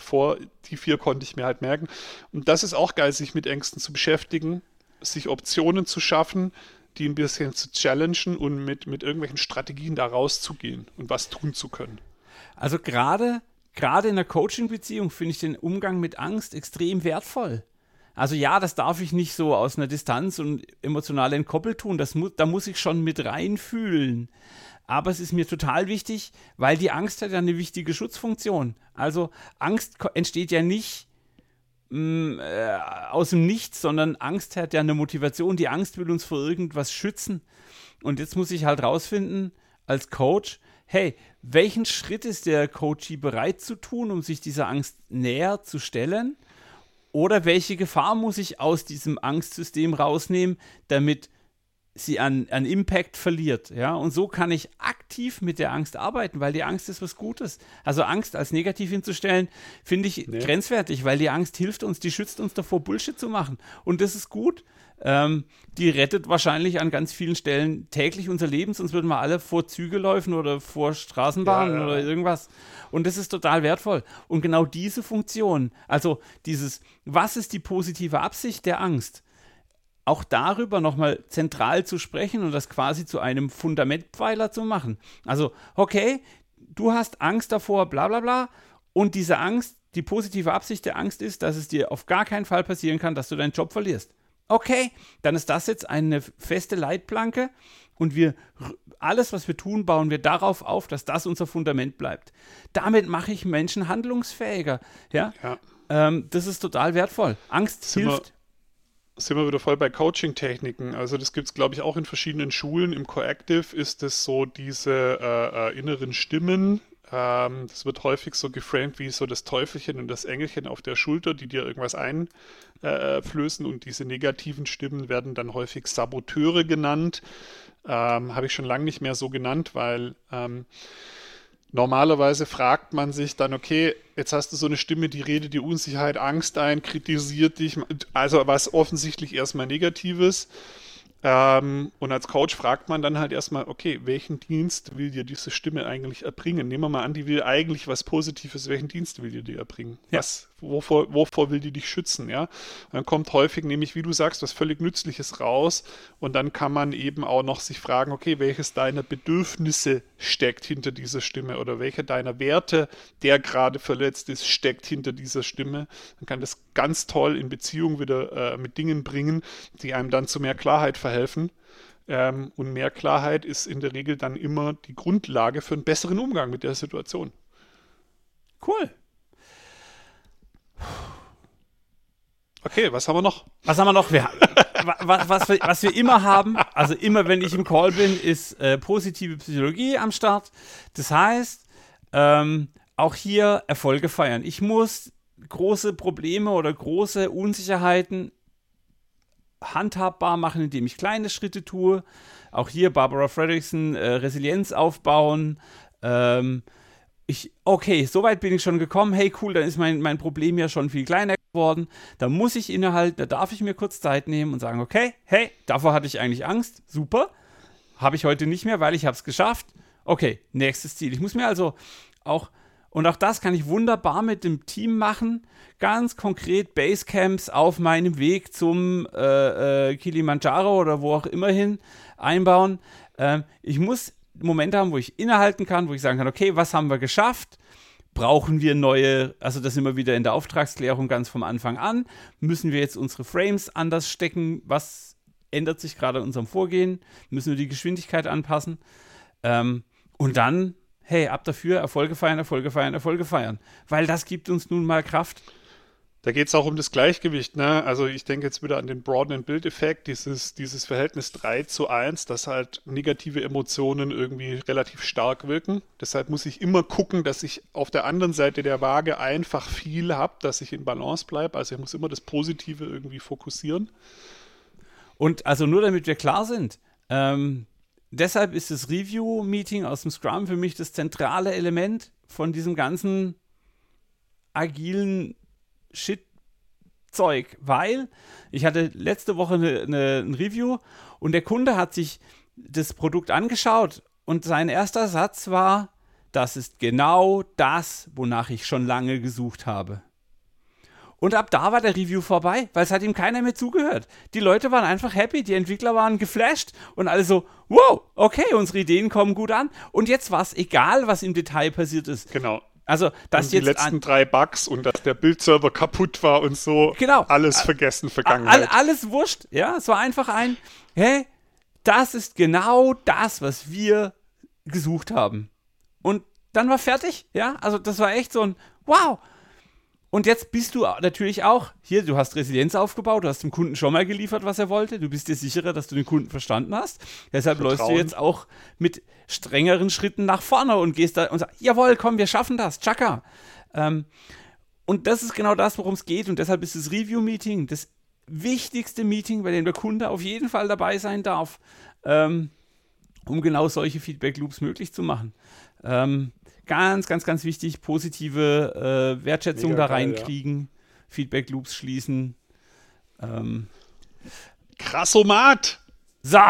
vor. Die vier konnte ich mir halt merken. Und das ist auch geil, sich mit Ängsten zu beschäftigen, sich Optionen zu schaffen, die ein bisschen zu challengen und mit irgendwelchen Strategien da rauszugehen und was tun zu können. Also gerade in der Coaching-Beziehung finde ich den Umgang mit Angst extrem wertvoll. Also ja, das darf ich nicht so aus einer Distanz und emotional entkoppelt tun. Da muss ich schon mit reinfühlen. Aber es ist mir total wichtig, weil die Angst hat ja eine wichtige Schutzfunktion. Also Angst entsteht ja nicht aus dem Nichts, sondern Angst hat ja eine Motivation. Die Angst will uns vor irgendwas schützen. Und jetzt muss ich halt rausfinden, als Coach, hey, welchen Schritt ist der Coachie bereit zu tun, um sich dieser Angst näher zu stellen? Oder welche Gefahr muss ich aus diesem Angstsystem rausnehmen, damit sie an Impact verliert? Ja? Und so kann ich aktiv mit der Angst arbeiten, weil die Angst ist was Gutes. Also Angst als negativ hinzustellen, finde ich grenzwertig, weil die Angst hilft uns, die schützt uns davor, Bullshit zu machen. Und das ist gut. Die rettet wahrscheinlich an ganz vielen Stellen täglich unser Leben, sonst würden wir alle vor Züge laufen oder vor Straßenbahnen oder irgendwas. Und das ist total wertvoll. Und genau diese Funktion, also dieses, was ist die positive Absicht der Angst? Auch darüber nochmal zentral zu sprechen und das quasi zu einem Fundamentpfeiler zu machen. Also, okay, du hast Angst davor, bla bla bla, und diese Angst, die positive Absicht der Angst ist, dass es dir auf gar keinen Fall passieren kann, dass du deinen Job verlierst. Okay, dann ist das jetzt eine feste Leitplanke und alles, was wir tun, bauen wir darauf auf, dass das unser Fundament bleibt. Damit mache ich Menschen handlungsfähiger. Ja? Das ist total wertvoll. Angst hilft. Sind wir wieder voll bei Coaching-Techniken. Also das gibt es, glaube ich, auch in verschiedenen Schulen. Im Co-Active ist es so diese inneren Stimmen. Das wird häufig so geframed wie so das Teufelchen und das Engelchen auf der Schulter, die dir irgendwas einflößen. Und diese negativen Stimmen werden dann häufig Saboteure genannt. Habe ich schon lange nicht mehr so genannt, weil normalerweise fragt man sich dann, okay, jetzt hast du so eine Stimme, die redet dir Unsicherheit, Angst ein, kritisiert dich, also was offensichtlich erstmal Negatives. Und als Coach fragt man dann halt erstmal, okay, welchen Dienst will dir diese Stimme eigentlich erbringen? Nehmen wir mal an, die will eigentlich was Positives, welchen Dienst will die dir erbringen? Ja. Wovor will die dich schützen? Ja? Und dann kommt häufig nämlich, wie du sagst, was völlig Nützliches raus und dann kann man eben auch noch sich fragen, okay, welches deiner Bedürfnisse steckt hinter dieser Stimme oder welche deiner Werte, der gerade verletzt ist, steckt hinter dieser Stimme. Man kann das ganz toll in Beziehung wieder mit Dingen bringen, die einem dann zu mehr Klarheit verhelfen. Und mehr Klarheit ist in der Regel dann immer die Grundlage für einen besseren Umgang mit der Situation. Cool. Okay, was haben wir noch? was wir immer haben, also immer, wenn ich im Call bin, ist positive Psychologie am Start. Das heißt, auch hier Erfolge feiern. Ich muss große Probleme oder große Unsicherheiten handhabbar machen, indem ich kleine Schritte tue. Auch hier Barbara Fredrickson, Resilienz aufbauen. So weit bin ich schon gekommen. Hey, cool, dann ist mein Problem ja schon viel kleiner geworden. Da muss ich innehalten, da darf ich mir kurz Zeit nehmen und sagen, okay, hey, davor hatte ich eigentlich Angst. Super, habe ich heute nicht mehr, weil ich habe es geschafft. Okay, nächstes Ziel. Ich muss mir also auch das kann ich wunderbar mit dem Team machen, ganz konkret Basecamps auf meinem Weg zum Kilimanjaro oder wo auch immer hin einbauen. Ich muss Momente haben, wo ich innehalten kann, wo ich sagen kann, okay, was haben wir geschafft? Brauchen wir neue, also das sind wir wieder in der Auftragsklärung ganz vom Anfang an, müssen wir jetzt unsere Frames anders stecken, was ändert sich gerade in unserem Vorgehen, müssen wir die Geschwindigkeit anpassen und dann, hey, ab dafür, Erfolge feiern, Erfolge feiern, Erfolge feiern, weil das gibt uns nun mal Kraft. Da geht es auch um das Gleichgewicht, ne? Also ich denke jetzt wieder an den Broaden-and-Build-Effekt, dieses Verhältnis 3:1, dass halt negative Emotionen irgendwie relativ stark wirken. Deshalb muss ich immer gucken, dass ich auf der anderen Seite der Waage einfach viel habe, dass ich in Balance bleibe. Also ich muss immer das Positive irgendwie fokussieren. Und also nur damit wir klar sind, deshalb ist das Review-Meeting aus dem Scrum für mich das zentrale Element von diesem ganzen agilen Shit-Zeug, weil ich hatte letzte Woche ein Review und der Kunde hat sich das Produkt angeschaut und sein erster Satz war, das ist genau das, wonach ich schon lange gesucht habe. Und ab da war der Review vorbei, weil es hat ihm keiner mehr zugehört. Die Leute waren einfach happy, die Entwickler waren geflasht und alle so, wow, okay, unsere Ideen kommen gut an und jetzt war es egal, was im Detail passiert ist. Genau. Also, dass die jetzt letzten 3 Bugs und dass der Bildserver kaputt war und so, genau. Alles vergessen, Vergangenheit. Alles wurscht, ja, es war einfach hey, das ist genau das, was wir gesucht haben. Und dann war fertig, ja, also das war echt so ein wow. Und jetzt bist du natürlich auch, hier, du hast Resilienz aufgebaut, du hast dem Kunden schon mal geliefert, was er wollte, du bist dir sicherer, dass du den Kunden verstanden hast, deshalb läufst du jetzt auch mit strengeren Schritten nach vorne und gehst da und sagst, jawohl, komm, wir schaffen das, tschakka. Und das ist genau das, worum es geht und deshalb ist das Review-Meeting das wichtigste Meeting, bei dem der Kunde auf jeden Fall dabei sein darf, um genau solche Feedback-Loops möglich zu machen. Ganz, ganz, ganz wichtig, positive Wertschätzung mega da reinkriegen, ja. Feedback-Loops schließen. Krassomat! So,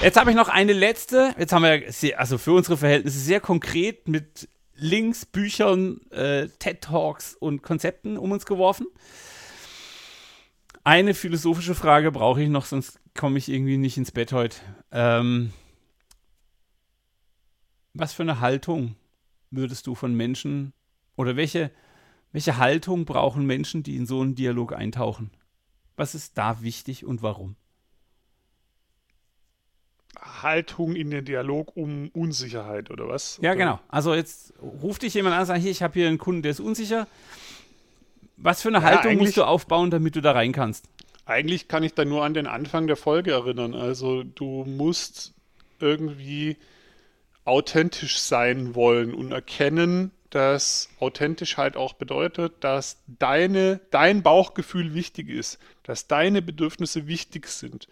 jetzt habe ich noch eine letzte. Jetzt haben wir also für unsere Verhältnisse sehr konkret mit Links, Büchern, TED-Talks und Konzepten um uns geworfen. Eine philosophische Frage brauche ich noch, sonst komme ich irgendwie nicht ins Bett heute. Was für eine Haltung würdest du von Menschen oder welche Haltung brauchen Menschen, die in so einen Dialog eintauchen? Was ist da wichtig und warum? Haltung in den Dialog um Unsicherheit oder was? Ja, genau. Also jetzt ruft dich jemand an und sagt, hier, ich habe hier einen Kunden, der ist unsicher. Was für eine Haltung musst du aufbauen, damit du da rein kannst? Eigentlich kann ich da nur an den Anfang der Folge erinnern. Also du musst irgendwie authentisch sein wollen und erkennen, dass authentisch halt auch bedeutet, dass dein Bauchgefühl wichtig ist, dass deine Bedürfnisse wichtig sind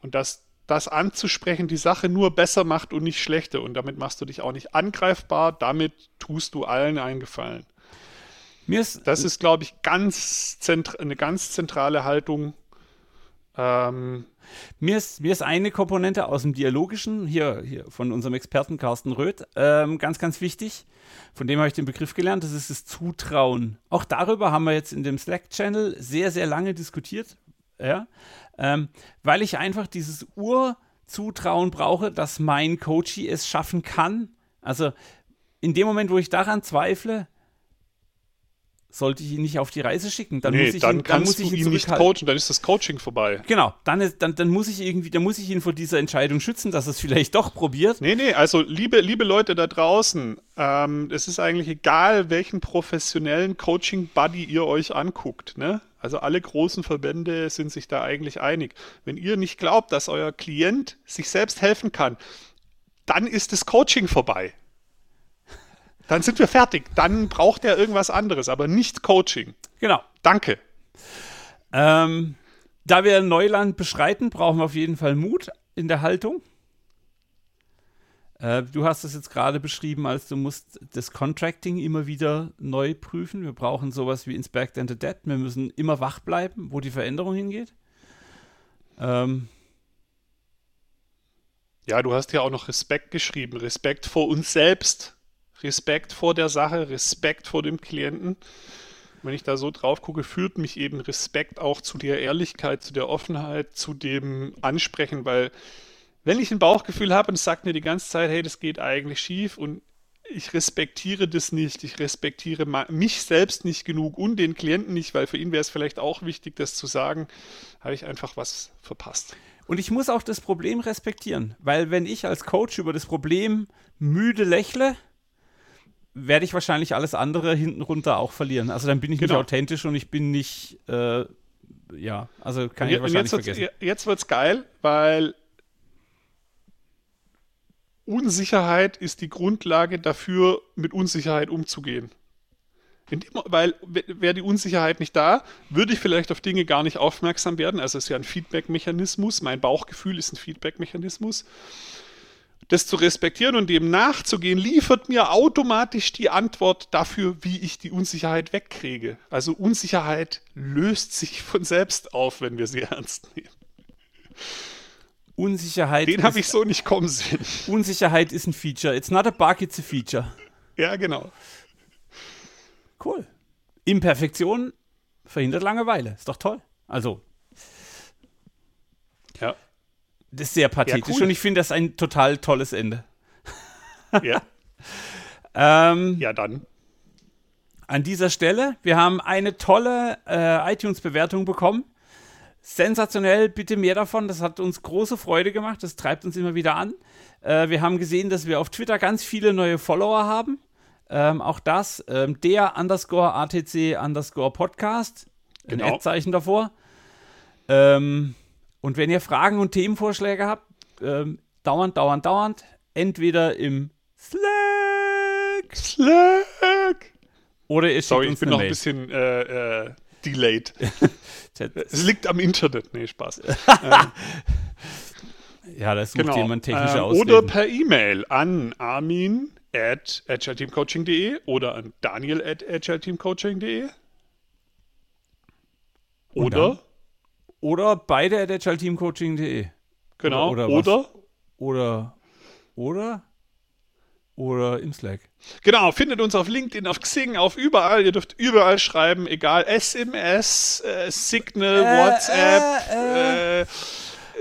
und dass das anzusprechen die Sache nur besser macht und nicht schlechter und damit machst du dich auch nicht angreifbar, damit tust du allen einen Gefallen. Das ist, glaube ich, eine ganz zentrale Haltung. Mir ist eine Komponente aus dem Dialogischen, hier von unserem Experten Carsten Röth, ganz, ganz wichtig. Von dem habe ich den Begriff gelernt, das ist das Zutrauen. Auch darüber haben wir jetzt in dem Slack-Channel sehr, sehr lange diskutiert, ja? Weil ich einfach dieses Urzutrauen brauche, dass mein Coachie es schaffen kann. Also in dem Moment, wo ich daran zweifle, sollte ich ihn nicht auf die Reise schicken, dann muss ich ihn nicht coachen, dann ist das Coaching vorbei. Genau, dann muss ich ihn vor dieser Entscheidung schützen, dass er es vielleicht doch probiert. Nee, also liebe Leute da draußen, es ist eigentlich egal, welchen professionellen Coaching-Buddy ihr euch anguckt, ne? Also alle großen Verbände sind sich da eigentlich einig. Wenn ihr nicht glaubt, dass euer Klient sich selbst helfen kann, dann ist das Coaching vorbei. Dann sind wir fertig. Dann braucht er irgendwas anderes, aber nicht Coaching. Genau. Danke. Da wir Neuland beschreiten, brauchen wir auf jeden Fall Mut in der Haltung. Du hast es jetzt gerade beschrieben, als du musst das Contracting immer wieder neu prüfen. Wir brauchen sowas wie Inspect and Adapt. Wir müssen immer wach bleiben, wo die Veränderung hingeht. Ja, du hast ja auch noch Respekt geschrieben. Respekt vor uns selbst, Respekt vor der Sache, Respekt vor dem Klienten. Wenn ich da so drauf gucke, führt mich eben Respekt auch zu der Ehrlichkeit, zu der Offenheit, zu dem Ansprechen, weil wenn ich ein Bauchgefühl habe und es sagt mir die ganze Zeit, hey, das geht eigentlich schief und ich respektiere das nicht, ich respektiere mich selbst nicht genug und den Klienten nicht, weil für ihn wäre es vielleicht auch wichtig, das zu sagen, habe ich einfach was verpasst. Und ich muss auch das Problem respektieren, weil wenn ich als Coach über das Problem müde lächle, werde ich wahrscheinlich alles andere hinten runter auch verlieren. Also dann bin ich nicht authentisch und ich bin nicht, also kann ich wahrscheinlich vergessen. Jetzt wird's geil, weil Unsicherheit ist die Grundlage dafür, mit Unsicherheit umzugehen. Weil wäre die Unsicherheit nicht da, würde ich vielleicht auf Dinge gar nicht aufmerksam werden. Also es ist ja ein Feedback-Mechanismus. Mein Bauchgefühl ist ein Feedback-Mechanismus. Das zu respektieren und dem nachzugehen, liefert mir automatisch die Antwort dafür, wie ich die Unsicherheit wegkriege. Also Unsicherheit löst sich von selbst auf, wenn wir sie ernst nehmen. Unsicherheit. Den habe ich so nicht kommen sehen. Unsicherheit ist ein Feature. It's not a bug, it's a feature. Ja, genau. Cool. Imperfektion verhindert Langeweile. Ist doch toll. Also. Ja. Das ist sehr pathetisch ja, cool. Und ich finde das ein total tolles Ende. Ja. Ja, dann. An dieser Stelle, wir haben eine tolle iTunes-Bewertung bekommen. Sensationell, bitte mehr davon. Das hat uns große Freude gemacht. Das treibt uns immer wieder an. Wir haben gesehen, dass wir auf Twitter ganz viele neue Follower haben. Auch das, der _ATC_Podcast. Genau. Ein Ad-Zeichen davor. Und wenn ihr Fragen und Themenvorschläge habt, dauernd, entweder im Slack. Oder ihr schickt uns eine Mail. Sorry, ich bin noch ein bisschen delayed. Es liegt am Internet. Nee, Spaß. Ja, das sucht jemand technische Ausreden. Oder per E-Mail an armin@agileteamcoaching.de oder an daniel@agileteamcoaching.de Oder beide @agileteamcoaching.de. Genau. Oder im Slack. Genau, findet uns auf LinkedIn, auf Xing, auf überall. Ihr dürft überall schreiben, egal. SMS, Signal, WhatsApp.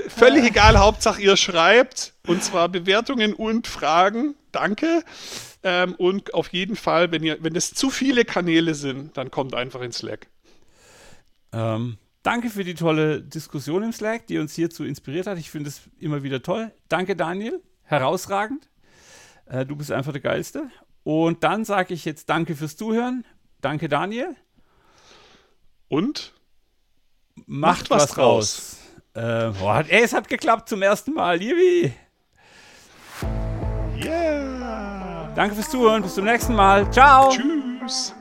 Völlig egal, Hauptsache ihr schreibt. Und zwar Bewertungen und Fragen. Danke. Und auf jeden Fall, wenn es zu viele Kanäle sind, dann kommt einfach in Slack. Danke für die tolle Diskussion im Slack, die uns hierzu inspiriert hat. Ich finde es immer wieder toll. Danke, Daniel. Herausragend. Du bist einfach der Geilste. Und dann sage ich jetzt danke fürs Zuhören. Danke, Daniel. Und? Macht was raus. Es hat geklappt zum ersten Mal. Yippie. Yeah. Danke fürs Zuhören. Bis zum nächsten Mal. Ciao. Tschüss.